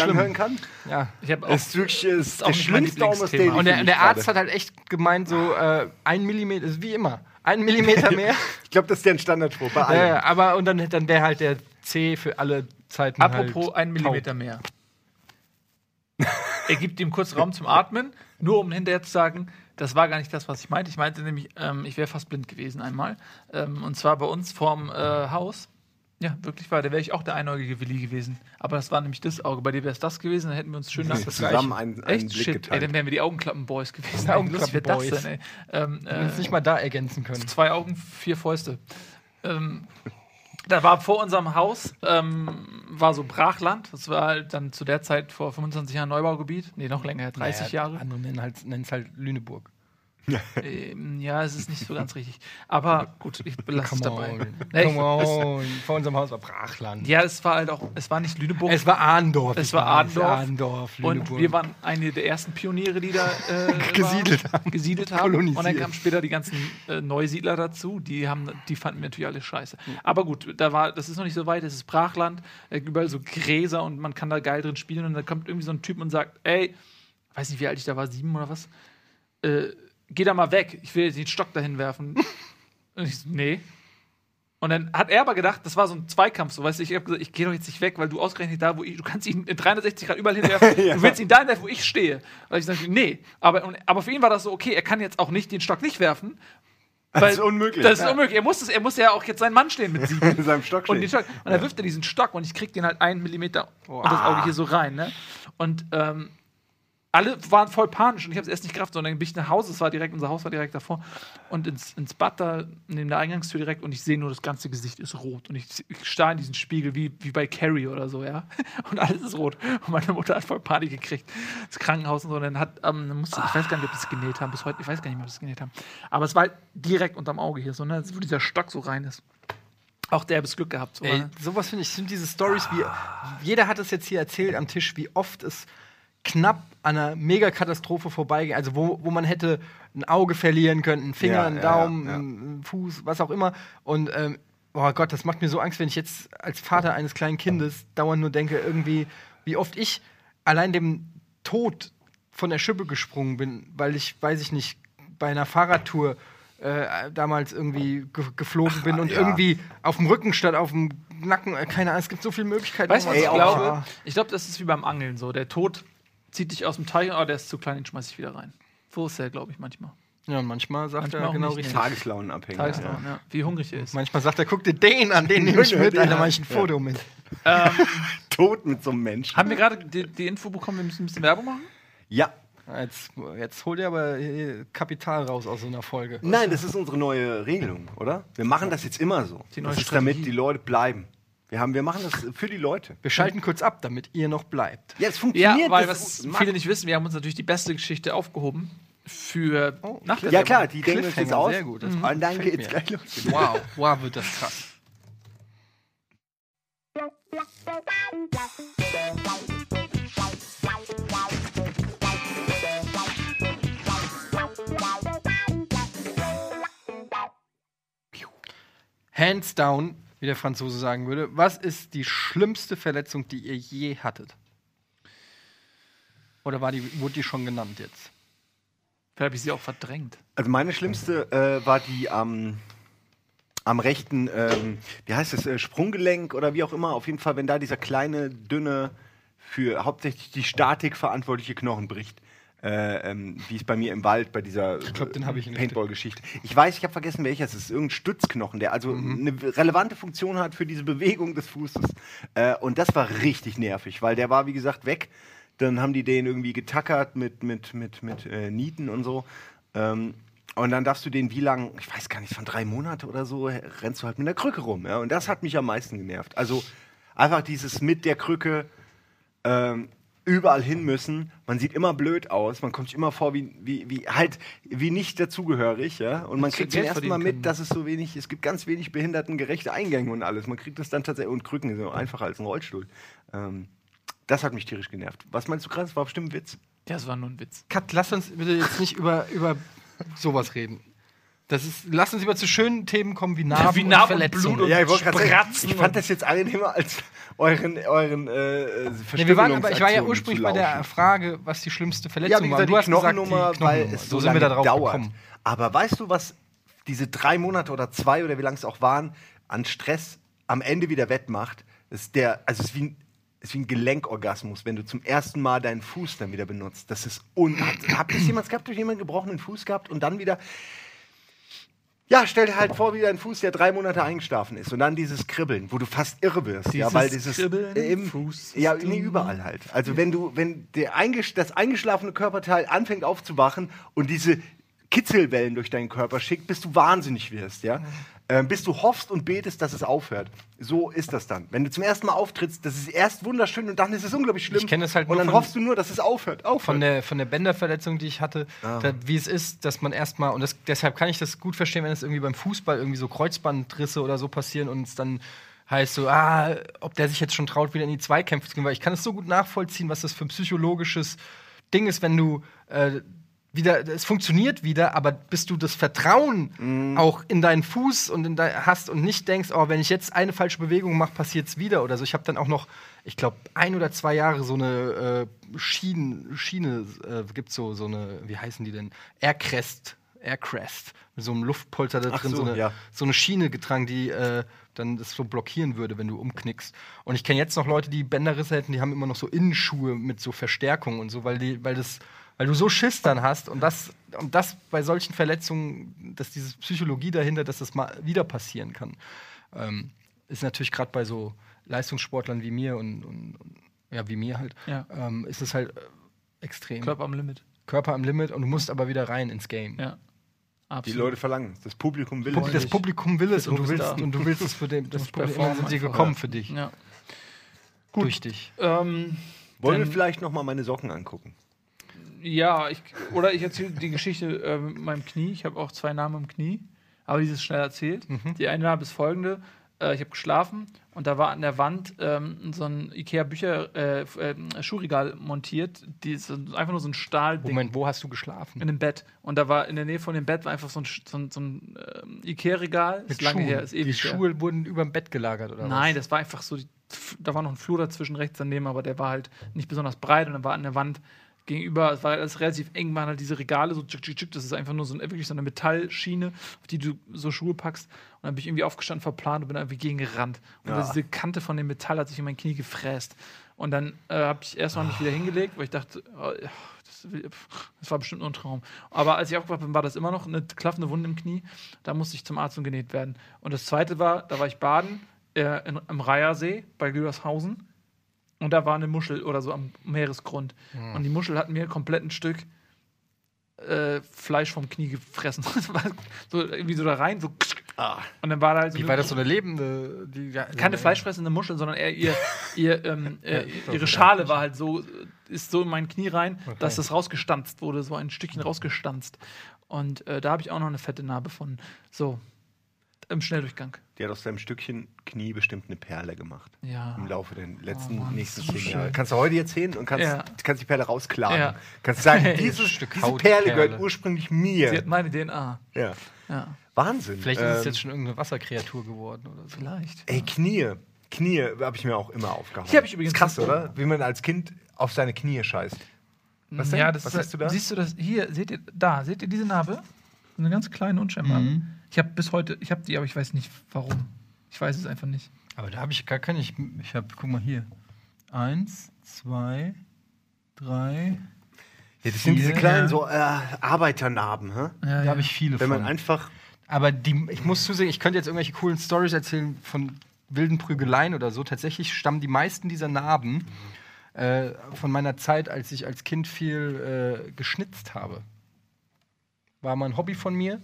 anhören kann? Ja. Es ist wirklich ist auch der schlimmste Almost Daily. Und der Arzt hat halt echt gemeint, so ein Millimeter, ist wie immer, 1 Millimeter mehr. Ich glaube, das ist deren Standardspruch bei allen. Ja, aber und dann wäre halt der C für alle Zeiten. Apropos halt 1 Millimeter mehr. Er gibt ihm kurz Raum zum Atmen, nur um hinterher zu sagen, das war gar nicht das, was ich meinte. Ich meinte nämlich, ich wäre fast blind gewesen einmal. Und zwar bei uns vorm Haus. Ja, wirklich wahr. Da wäre ich auch der einäugige Willi gewesen. Aber das war nämlich das Auge. Bei dir wäre es das gewesen, dann hätten wir uns schön nach zusammen einen Blick geteilt. Ey, dann wären wir die Augenklappen-Boys gewesen. Die Augenklappen-Boys. Das denn, wir uns nicht mal da ergänzen können. 2 Augen, 4 Fäuste. Da war vor unserem Haus, war so Brachland. Das war halt dann zu der Zeit vor 25 Jahren Neubaugebiet. Nee, noch länger, 30 Jahre. Andere nennen es halt Lüneburg. Ja, es ist nicht so ganz richtig. Aber gut, ich lasse es dabei. Vor unserem Haus war Brachland. Ja, es war halt auch, es war nicht Lüneburg. Es war Arndorf. Es war Arndorf. Und wir waren eine der ersten Pioniere, die da gesiedelt haben. Und dann kamen später die ganzen Neusiedler dazu. Die fanden wir natürlich alle scheiße. Aber gut, das ist noch nicht so weit. Es ist Brachland, überall so Gräser und man kann da geil drin spielen. Und dann kommt irgendwie so ein Typ und sagt, ey, weiß nicht, wie alt ich da war, 7 oder was? Geh da mal weg, ich will jetzt den Stock dahin werfen. Und ich so, nee. Und dann hat er aber gedacht, das war so ein Zweikampf, so, weißt du, ich hab gesagt, ich geh doch jetzt nicht weg, weil du ausgerechnet da, du kannst ihn in 360 Grad überall hinwerfen, ja. Du willst ihn da hinwerfen, wo ich stehe. Und ich sage, nee. Aber für ihn war das so, okay, er kann jetzt auch nicht den Stock nicht werfen. Das ist unmöglich. Das ist unmöglich. Er muss ja auch jetzt seinen Mann stehen mit 7. Mit seinem Stock stehen. Und dann wirft er diesen Stock und ich krieg den halt 1 Millimeter und das Auge hier so rein, ne? Und, alle waren voll panisch und ich habe es erst nicht gerafft, sondern bin ich nach Hause, unser Haus war direkt davor und ins Bad da, neben der Eingangstür direkt und ich sehe nur, das ganze Gesicht ist rot und ich starre in diesen Spiegel wie bei Carrie oder so, ja, und alles ist rot und meine Mutter hat voll Panik gekriegt, das Krankenhaus und so und dann hat, ich weiß gar nicht, ob sie es genäht haben, bis heute, ich weiß gar nicht mehr, ob sie es genäht haben, aber es war halt direkt unterm Auge hier, so, ne? Wo dieser Stock so rein ist. Auch der hat Glück gehabt. So, ey, ne? Sowas finde ich, sind diese Storys, wie jeder hat es jetzt hier erzählt am Tisch, wie oft es knapp an einer Megakatastrophe vorbeigehen, also wo man hätte ein Auge verlieren können, einen Finger, einen Daumen, einen Fuß, was auch immer. Und oh Gott, das macht mir so Angst, wenn ich jetzt als Vater eines kleinen Kindes dauernd nur denke, irgendwie, wie oft ich allein dem Tod von der Schippe gesprungen bin, weil ich, weiß ich nicht, bei einer Fahrradtour damals irgendwie geflogen bin und irgendwie auf dem Rücken statt auf dem Nacken, keine Ahnung, es gibt so viele Möglichkeiten. Weißt du, was ich glaube? Ich glaube, das ist wie beim Angeln so, der Tod zieht dich aus dem Teich, aber der ist zu klein, den schmeiß ich wieder rein. So ist er, glaube ich, manchmal. Ja, und manchmal sagt er genau richtig. Tageslaune abhängig. Ja. Wie hungrig er ist. Manchmal sagt er, guck dir den an, den nehme ich mit, dann mache ich ein Foto mit. Tot mit so einem Menschen. Haben wir gerade die Info bekommen, wir müssen ein bisschen Werbung machen? Ja. Jetzt holt ihr aber Kapital raus aus so einer Folge. Nein, das ist unsere neue Regelung, oder? Wir machen das jetzt immer so. Das ist, damit die Leute bleiben. Wir machen das für die Leute. Wir schalten kurz ab, damit ihr noch bleibt. Ja, es funktioniert. Ja, weil was viele nicht wissen, wir haben uns natürlich die beste Geschichte aufgehoben für Nachrichten. Ja klar, die denken uns jetzt aus. Sehr gut. Und dann geht's gleich los. Wow, wird das krass. Hands down, wie der Franzose sagen würde. Was ist die schlimmste Verletzung, die ihr je hattet? Oder wurde die schon genannt jetzt? Vielleicht habe ich sie auch verdrängt. Also meine schlimmste war die am rechten, wie heißt das, Sprunggelenk oder wie auch immer. Auf jeden Fall, wenn da dieser kleine, dünne, für hauptsächlich die Statik verantwortliche Knochen bricht. Wie es bei mir im Wald bei dieser Paintball-Geschichte. Ich weiß, ich habe vergessen, welcher es ist. Irgendein Stützknochen, der also eine relevante Funktion hat für diese Bewegung des Fußes. Und das war richtig nervig, weil der war, wie gesagt, weg. Dann haben die den irgendwie getackert mit Nieten und so. Und dann darfst du den wie lang, ich weiß gar nicht, von 3 Monate oder so, rennst du halt mit einer Krücke rum. Ja? Und das hat mich am meisten genervt. Also einfach dieses mit der Krücke überall hin müssen, man sieht immer blöd aus, man kommt sich immer vor wie nicht dazugehörig, ja? Und man kriegt zum ersten Mal mit, dass es so wenig, es gibt ganz wenig behindertengerechte Eingänge und alles, man kriegt das dann tatsächlich, und Krücken sind einfacher als ein Rollstuhl. Das hat mich tierisch genervt. Was meinst du gerade, das war bestimmt ein Witz? Ja, es war nur ein Witz. Kat, lass uns bitte jetzt nicht über sowas reden. Lass uns über zu schönen Themen kommen wie Narben und Blut und Spratzen. Ich fand das jetzt angenehmer als euren Ich war ja ursprünglich bei der Frage, was die schlimmste Verletzung war. Du hast gesagt, die Knochennummer, weil es so sind wir da drauf gekommen. Aber weißt du, was diese 3 Monate oder 2 oder wie lang es auch waren, an Stress am Ende wieder wettmacht? Es ist wie ein Gelenkorgasmus, wenn du zum ersten Mal deinen Fuß dann wieder benutzt. Das ist unangenehm. Habt ihr jemals gehabt, durch jemanden gebrochenen Fuß gehabt und dann wieder... Ja, stell dir halt vor, wie dein Fuß, der 3 Monate eingeschlafen ist. Und dann dieses Kribbeln, wo du fast irre wirst. Dieses, ja, weil dieses Kribbeln im Fuß. Ja, nee, überall halt. Also wenn das eingeschlafene Körperteil anfängt aufzuwachen und diese Kitzelwellen durch deinen Körper schickt, bis du wahnsinnig wirst, ja. Bis du hoffst und betest, dass es aufhört. So ist das dann. Wenn du zum ersten Mal auftrittst, das ist erst wunderschön und dann ist es unglaublich schlimm. Ich kenne das halt nur. Und dann hoffst du nur, dass es aufhört. Von der Bänderverletzung, die ich hatte, wie es ist, dass man erstmal, und deshalb kann ich das gut verstehen, wenn es irgendwie beim Fußball irgendwie so Kreuzbandrisse oder so passieren und es dann heißt so, ob der sich jetzt schon traut, wieder in die Zweikämpfe zu gehen, weil ich kann es so gut nachvollziehen, was das für ein psychologisches Ding ist, wenn du wieder, es funktioniert wieder, aber bis du das Vertrauen auch in deinen Fuß und hast und nicht denkst, oh, wenn ich jetzt eine falsche Bewegung mache, passiert's wieder oder so. Ich habe dann auch noch, ich glaube, 1 oder 2 Jahre so eine Schiene, gibt's so eine, wie heißen die denn? Aircrest, mit so einem Luftpolster da drin, so eine Schiene getragen, die dann das so blockieren würde, wenn du umknickst. Und ich kenne jetzt noch Leute, die Bänderrisse hätten, die haben immer noch so Innenschuhe mit so Verstärkung und so, weil du so Schiss dann hast und das bei solchen Verletzungen, dass diese Psychologie dahinter, dass das mal wieder passieren kann, ist natürlich gerade bei so Leistungssportlern wie mir ist es halt extrem. Körper am Limit und du musst aber wieder rein ins Game. Ja. Die Leute verlangen es. Das Publikum will es. Das Publikum will es und du willst es für den. Das Publikum sind sie gekommen für dich. Ja. Gut. Durch dich. Wollen wir vielleicht noch mal meine Socken angucken? Ja, ich erzähle die Geschichte mit meinem Knie. Ich habe auch 2 Namen im Knie, aber dieses schnell erzählt. Die eine Narbe ist folgende. Ich habe geschlafen und da war an der Wand so ein Ikea-Schuhregal montiert. Die ist einfach nur so ein Stahlding. Moment, wo hast du geschlafen? In einem Bett. Und da war in der Nähe von dem Bett einfach so ein Ikea-Regal. Mit ist lange Schuhen. Her, ist ewig. Die Schuhe wurden über dem Bett gelagert, oder? Nein, das war einfach so, da war noch ein Flur dazwischen, rechts daneben, aber der war halt nicht besonders breit und dann war an der Wand gegenüber, es war alles relativ eng, waren halt diese Regale so tschick, tschick, tschick, das ist einfach nur wirklich so eine Metallschiene, auf die du so Schuhe packst. Und dann bin ich irgendwie aufgestanden, verplant und bin irgendwie gegengerannt. Und diese Kante von dem Metall hat sich in mein Knie gefräst. Und dann habe ich erstmal mich wieder hingelegt, weil ich dachte, das war bestimmt nur ein Traum. Aber als ich aufgewacht bin, war das immer noch eine klaffende Wunde im Knie. Da musste ich zum Arzt und genäht werden. Und das Zweite war, da war ich baden im Reihersee bei Gülershausen. Und da war eine Muschel oder so am Meeresgrund. Mhm. Und die Muschel hat mir komplett ein Stück Fleisch vom Knie gefressen. So irgendwie so da rein, so. Und dann war da halt so. Wie war das, so eine lebende? Keine fleischfressende Muschel, sondern eher ihre Schale war halt so, ist so in mein Knie rein, okay, dass das rausgestanzt wurde, so ein Stückchen rausgestanzt. Und da habe ich auch noch eine fette Narbe von. So. Im Schnelldurchgang. Die hat aus seinem Stückchen Knie bestimmt eine Perle gemacht. Ja. Im Laufe der letzten, nächsten 10 Jahre. Kannst du heute jetzt hin und kannst die Perle rausklagen. Ja. Kannst sagen, dieses Stück diese Perle gehört ursprünglich mir. Sie hat meine DNA. Ja. Ja. Wahnsinn. Vielleicht ist es jetzt schon irgendeine Wasserkreatur geworden oder so. Vielleicht. Ey, Knie. Knie habe ich mir auch immer aufgehauen. Hier habe ich übrigens. Ist krass, oder? Wie man als Kind auf seine Knie scheißt. Was denn? Ja, das was ist, siehst du da? Siehst du das? Hier, seht ihr diese Narbe? Eine ganz kleine, unscheinbare. Mhm. Ich habe bis heute, ich habe die, aber ich weiß nicht warum. Ich weiß es einfach nicht. Aber da habe ich gar keine. Ich habe, guck mal hier. 1, 2, 3. Ja, das sind diese kleinen so Arbeiternarben. Hä? Ja, da habe ich viele von. Wenn man einfach. Aber die, ich muss zusehen, ich könnte jetzt irgendwelche coolen Storys erzählen von wilden Prügeleien oder so. Tatsächlich stammen die meisten dieser Narben von meiner Zeit, als ich als Kind viel geschnitzt habe. War mal ein Hobby von mir.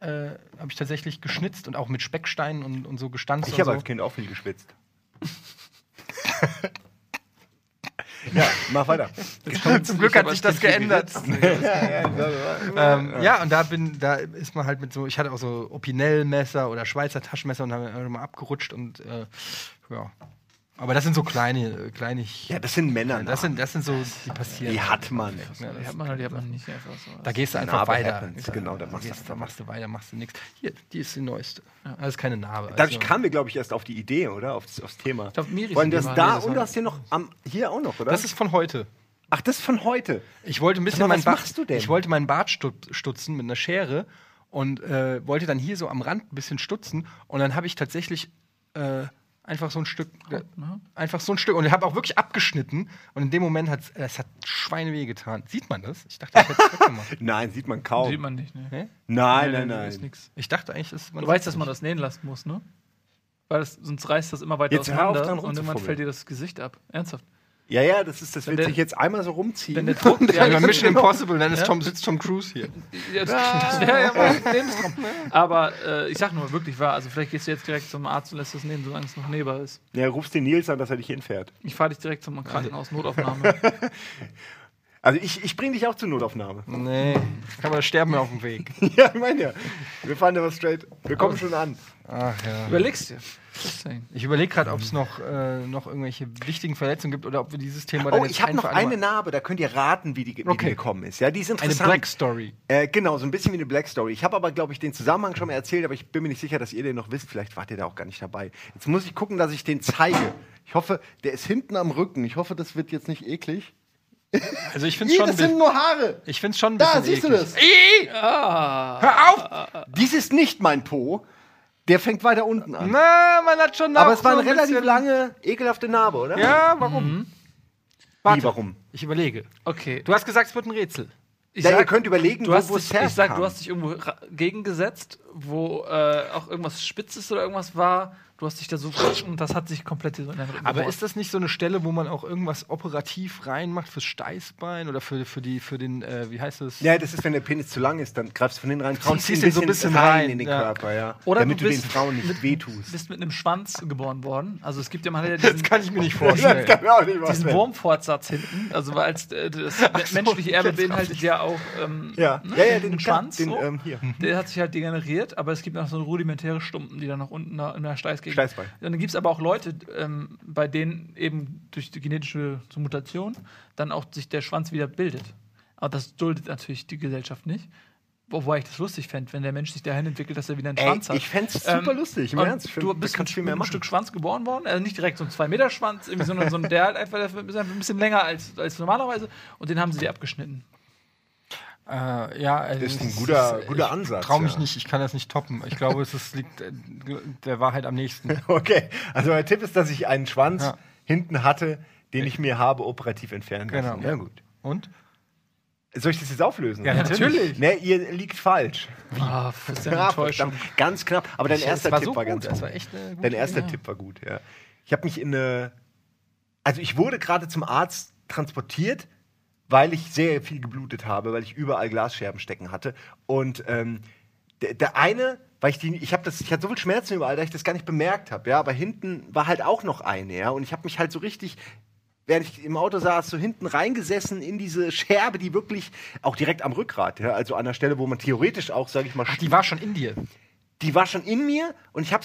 Habe ich tatsächlich geschnitzt und auch mit Specksteinen und so gestanzt. Ich habe als Kind auch viel geschwitzt. Ja, mach weiter. Zum Glück hat sich das geändert. Ja, und da ist man halt mit so, ich hatte auch so Opinel-Messer oder Schweizer Taschenmesser und habe mal abgerutscht und ja. Aber das sind so kleine. Ja, das sind Männer. Das sind so, die passieren. Die hat man. Ja, die hat man oder die hat man nicht. Einfach so. Da gehst du einfach weiter. Happens. Genau, da machst du nichts. Hier, die ist die neueste. Ja. Das ist keine Narbe. Dadurch kamen wir, glaube ich, erst auf die Idee, oder? Aufs Thema. Ich glaub, mir wollen das da das und das hier noch hier auch noch, oder? Das ist von heute. Ach, das ist von heute. Ich wollte ein bisschen Ich wollte meinen Bart stutzen mit einer Schere und wollte dann hier so am Rand ein bisschen stutzen und dann habe ich tatsächlich einfach so ein Stück. Einfach so ein Stück. Und ich habe auch wirklich abgeschnitten. Und in dem Moment hat es Schweineweh getan. Sieht man das? Ich dachte, ich hätte es weggemacht. Nein, sieht man kaum. Sieht man nicht, ne? Hä? Nein. Ist nix. Ich dachte eigentlich, dass man. Du weißt, dass man das nähen lassen muss, ne? Weil sonst reißt das immer weiter auseinander und irgendwann fällt dir das Gesicht ab. Ernsthaft. Ja, das wird sich jetzt einmal so rumziehen. Wenn der Druck, ja, über Mission Impossible, dann sitzt Tom Cruise hier. Das wäre ja mal ein Lebenstraum. Aber ich sag nur, wirklich wahr, also vielleicht gehst du jetzt direkt zum Arzt und lässt das nähen, solange es noch nähbar ist. Ja, rufst den Nils an, dass er dich hinfährt. Ich fahre dich direkt zum Krankenhaus, Notaufnahme. Also ich bring dich auch zur Notaufnahme. Nee, kann man sterben auf dem Weg. Ja, ich meine ja. Wir fahren da was straight. Wir kommen schon an. Ach ja. Überlegst dir. Ich überlege gerade, ob es noch irgendwelche wichtigen Verletzungen gibt oder ob wir dieses Thema dann jetzt einfach. Ich habe noch eine Narbe, da könnt ihr raten, wie die gekommen ist. Ja, die ist interessant. Eine Black Story. Genau, so ein bisschen wie eine Black Story. Ich habe aber, glaube ich, den Zusammenhang schon mal erzählt, aber ich bin mir nicht sicher, dass ihr den noch wisst. Vielleicht wart ihr da auch gar nicht dabei. Jetzt muss ich gucken, dass ich den zeige. Ich hoffe, der ist hinten am Rücken. Ich hoffe, das wird jetzt nicht eklig. Also ich finde schon. Das sind nur Haare. Ich finde schon ein bisschen. Da siehst eklig. Du das. Hör auf! Dies ist nicht mein Po. Der fängt weiter unten an. Na, man hat schon. Aber es war eine relativ lange, ekelhafte Narbe, oder? Ja, warum? Mhm. Warte, warum? Ich überlege. Okay. Du hast gesagt, es wird ein Rätsel. Ihr könnt überlegen, wo es herkam. Ich sag, du hast dich irgendwo gegengesetzt, wo auch irgendwas Spitzes oder irgendwas war. Du hast dich da so und das hat sich komplett in den Rücken gebaut. Aber ist das nicht so eine Stelle, wo man auch irgendwas operativ reinmacht fürs Steißbein oder für den wie heißt das? Ja, das ist, wenn der Penis zu lang ist, dann greifst du von hinten rein, ziehst ihn so ein bisschen rein in den Körper, ja. Oder damit du den Frauen nicht wehtust. Du bist mit einem Schwanz geboren worden. Also es gibt ja mal diesen, das kann ich mir nicht vorstellen. Diesen Wurmfortsatz hinten, also weil das menschliche Erbe beinhaltet ja auch den Schwanz. Der hat sich halt degeneriert, aber es gibt noch so rudimentäre Stumpen, die dann noch unten in der Steißbein. Dann gibt es aber auch Leute, bei denen eben durch die genetische Mutation dann auch sich der Schwanz wieder bildet. Aber das duldet natürlich die Gesellschaft nicht. Wobei ich das lustig fände, wenn der Mensch sich dahin entwickelt, dass er wieder einen Schwanz hat. Ich fände es super lustig, im Ernst. Du bist mit einem Stück Schwanz geboren worden, also nicht direkt so ein 2-Meter-Schwanz, sondern so ein, der halt einfach ein bisschen länger als normalerweise und den haben sie dir abgeschnitten. Ja, also das ist ein guter Ansatz. Ich traue mich nicht, ich kann das nicht toppen. Ich glaube, es liegt der Wahrheit am nächsten. Okay, also mein Tipp ist, dass ich einen Schwanz hinten hatte, den ich mir habe operativ entfernen lassen. Genau. Ja, gut. Und? Soll ich das jetzt auflösen? Ja, natürlich. Ne, ihr liegt falsch. Ah, das ist ja Enttäuschung. Ganz knapp. Aber dein erster Tipp war ganz gut. Dein erster Tipp war gut, ja. Ich habe mich ich wurde gerade zum Arzt transportiert, weil ich sehr viel geblutet habe, weil ich überall Glasscherben stecken hatte. Und der eine, weil ich hatte so viel Schmerzen überall, dass ich das gar nicht bemerkt habe. Ja? Aber hinten war halt auch noch eine. Ja? Und ich habe mich halt so richtig, während ich im Auto saß, so hinten reingesessen in diese Scherbe, die wirklich auch direkt am Rückgrat, ja? Also an der Stelle, wo man theoretisch auch, sage ich mal... Ach, die war schon in dir? Die war schon in mir und ich habe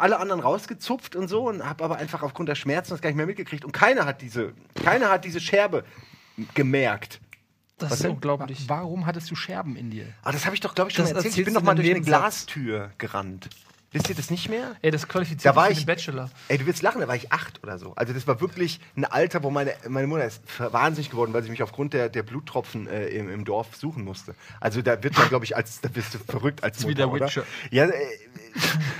alle anderen rausgezupft und so und habe aber einfach aufgrund der Schmerzen das gar nicht mehr mitgekriegt. Und keiner hat diese Scherbe gemerkt. Das ist unglaublich. Warum hattest du Scherben in dir? Ah, das habe ich doch, glaube ich, schon erzählt. Ich bin doch mal durch eine Glastür gerannt. Wisst ihr das nicht mehr? Ey, das qualifiziert mich für den Bachelor. Ey, du wirst lachen, da war ich 8 oder so. Also das war wirklich ein Alter, wo meine Mutter ist wahnsinnig geworden, weil sie mich aufgrund der Bluttropfen im Dorf suchen musste. Also da wird man, glaube ich, da bist du verrückt als Mutter, wie der Witcher. Oder? Ja,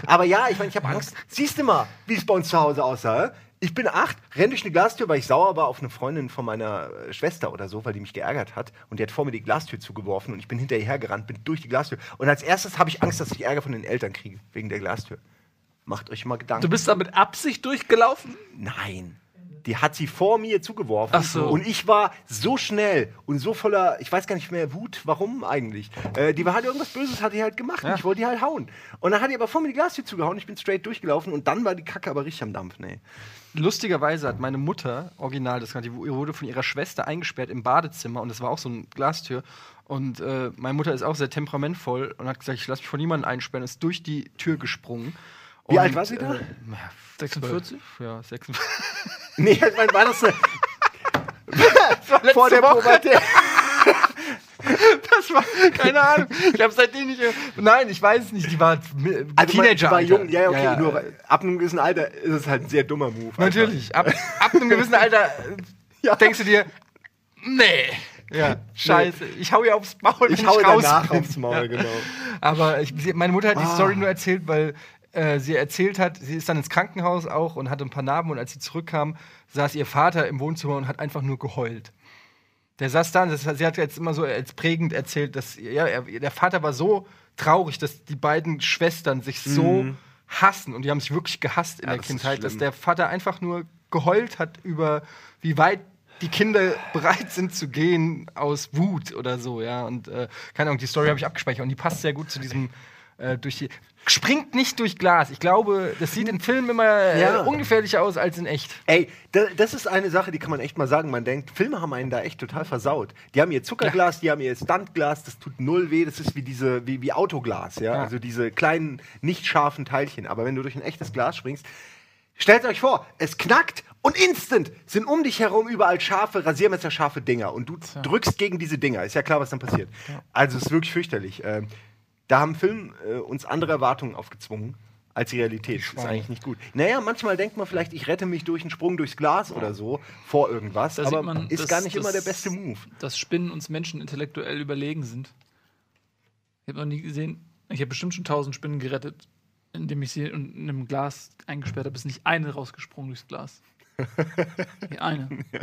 aber ja, ich meine, ich habe Angst. Siehst du mal, wie es bei uns zu Hause aussah, ich bin 8, renn durch eine Glastür, weil ich sauer war auf eine Freundin von meiner Schwester oder so, weil die mich geärgert hat. Und die hat vor mir die Glastür zugeworfen und ich bin hinterher gerannt, bin durch die Glastür. Und als erstes habe ich Angst, dass ich Ärger von den Eltern kriege, wegen der Glastür. Macht euch mal Gedanken. Du bist da mit Absicht durchgelaufen? Nein. Die hat sie vor mir zugeworfen. Ach so. Und ich war so schnell und so voller, ich weiß gar nicht mehr, Wut, warum eigentlich. Die war halt irgendwas Böses, hat die halt gemacht. Ja. Und ich wollte die halt hauen. Und dann hat die aber vor mir die Glastür zugehauen, ich bin straight durchgelaufen und dann war die Kacke aber richtig am Dampfen, ey. Lustigerweise hat meine Mutter, original das Ganze, die wurde von ihrer Schwester eingesperrt im Badezimmer und das war auch so eine Glastür. Und meine Mutter ist auch sehr temperamentvoll und hat gesagt, ich lasse mich von niemandem einsperren, ist durch die Tür gesprungen. Wie alt war sie da? 46? Ja, 46. Nee, ich meine, war das eine... Vor der Pubertät. Das war, keine Ahnung. Ich habe seitdem nicht. Nein, ich weiß es nicht. Die war also Teenager. War jung, ja, okay. Ja. Nur ab einem gewissen Alter ist es halt ein sehr dummer Move. Natürlich. Ab einem gewissen Alter denkst du dir, nee. Ja, scheiße. Nee. Ich hau ihr aufs Maul. Ich hau danach aufs Maul, ja. Genau. Aber meine Mutter hat die Story nur erzählt, weil sie erzählt hat, sie ist dann ins Krankenhaus auch und hatte ein paar Narben. Und als sie zurückkam, saß ihr Vater im Wohnzimmer und hat einfach nur geheult. Der saß da, sie hat jetzt immer so als prägend erzählt, dass der Vater war so traurig, dass die beiden Schwestern sich so hassen. Und die haben sich wirklich gehasst in der Kindheit, dass der Vater einfach nur geheult hat über, wie weit die Kinder bereit sind zu gehen aus Wut oder so. Ja. Und keine Ahnung, die Story habe ich abgespeichert. Und die passt sehr gut zu diesem... springt nicht durch Glas. Ich glaube, das sieht in Filmen immer ungefährlicher aus als in echt. Ey, das ist eine Sache, die kann man echt mal sagen. Man denkt, Filme haben einen da echt total versaut. Die haben ihr Zuckerglas, die haben ihr Stuntglas, das tut null weh, das ist wie Autoglas, ja? Also diese kleinen, nicht scharfen Teilchen. Aber wenn du durch ein echtes Glas springst, stellt euch vor, es knackt und instant sind um dich herum überall scharfe, rasiermesserscharfe Dinger. Und du drückst gegen diese Dinger. Ist ja klar, was dann passiert. Ja. Also es ist wirklich fürchterlich. Da haben Film uns andere Erwartungen aufgezwungen als die Realität. Das ist eigentlich nicht gut. Naja, manchmal denkt man vielleicht, ich rette mich durch einen Sprung durchs Glas oder so vor irgendwas. Da aber man, ist das, gar nicht immer der beste Move. Dass Spinnen uns Menschen intellektuell überlegen sind. Ich habe noch nie gesehen, ich habe bestimmt schon 1000 Spinnen gerettet, indem ich sie in einem Glas eingesperrt habe. Ist nicht eine rausgesprungen durchs Glas. Die eine. Ja.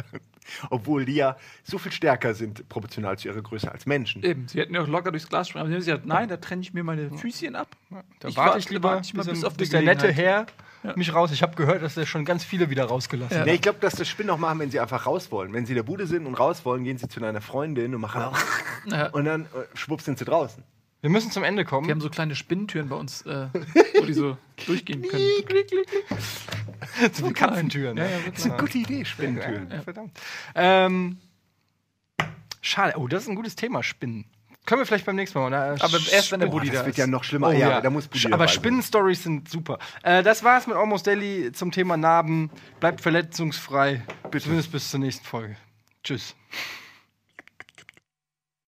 Obwohl die ja so viel stärker sind, proportional zu ihrer Größe als Menschen. Eben, sie hätten ja auch locker durchs Glas springen. Aber sie haben gesagt, nein, da trenne ich mir meine Füßchen ab. Ja, da warte ich lieber bis auf der nette Herr mich raus. Ich habe gehört, dass er schon ganz viele wieder rausgelassen hat. Ja. Nee, ich glaube, dass das Spinnen auch machen, wenn sie einfach raus wollen. Wenn sie in der Bude sind und raus wollen, gehen sie zu einer Freundin und machen und dann schwupps sind sie draußen. Wir müssen zum Ende kommen. Wir haben so kleine Spinnentüren bei uns, wo die so durchgehen können. So die Katzentüren. Ja, das ist eine gute Idee, Spinnentüren. Ja, verdammt. Schade. Oh, das ist ein gutes Thema, Spinnen. Können wir vielleicht beim nächsten Mal. Na, aber erst wenn der Buddy da ist. Das wird ja noch schlimmer. Oh, ja. Da muss aber Spinnen-Stories sind super. Das war's mit Almost Daily zum Thema Narben. Bleibt verletzungsfrei. Bitte. Zumindest bis zur nächsten Folge. Tschüss.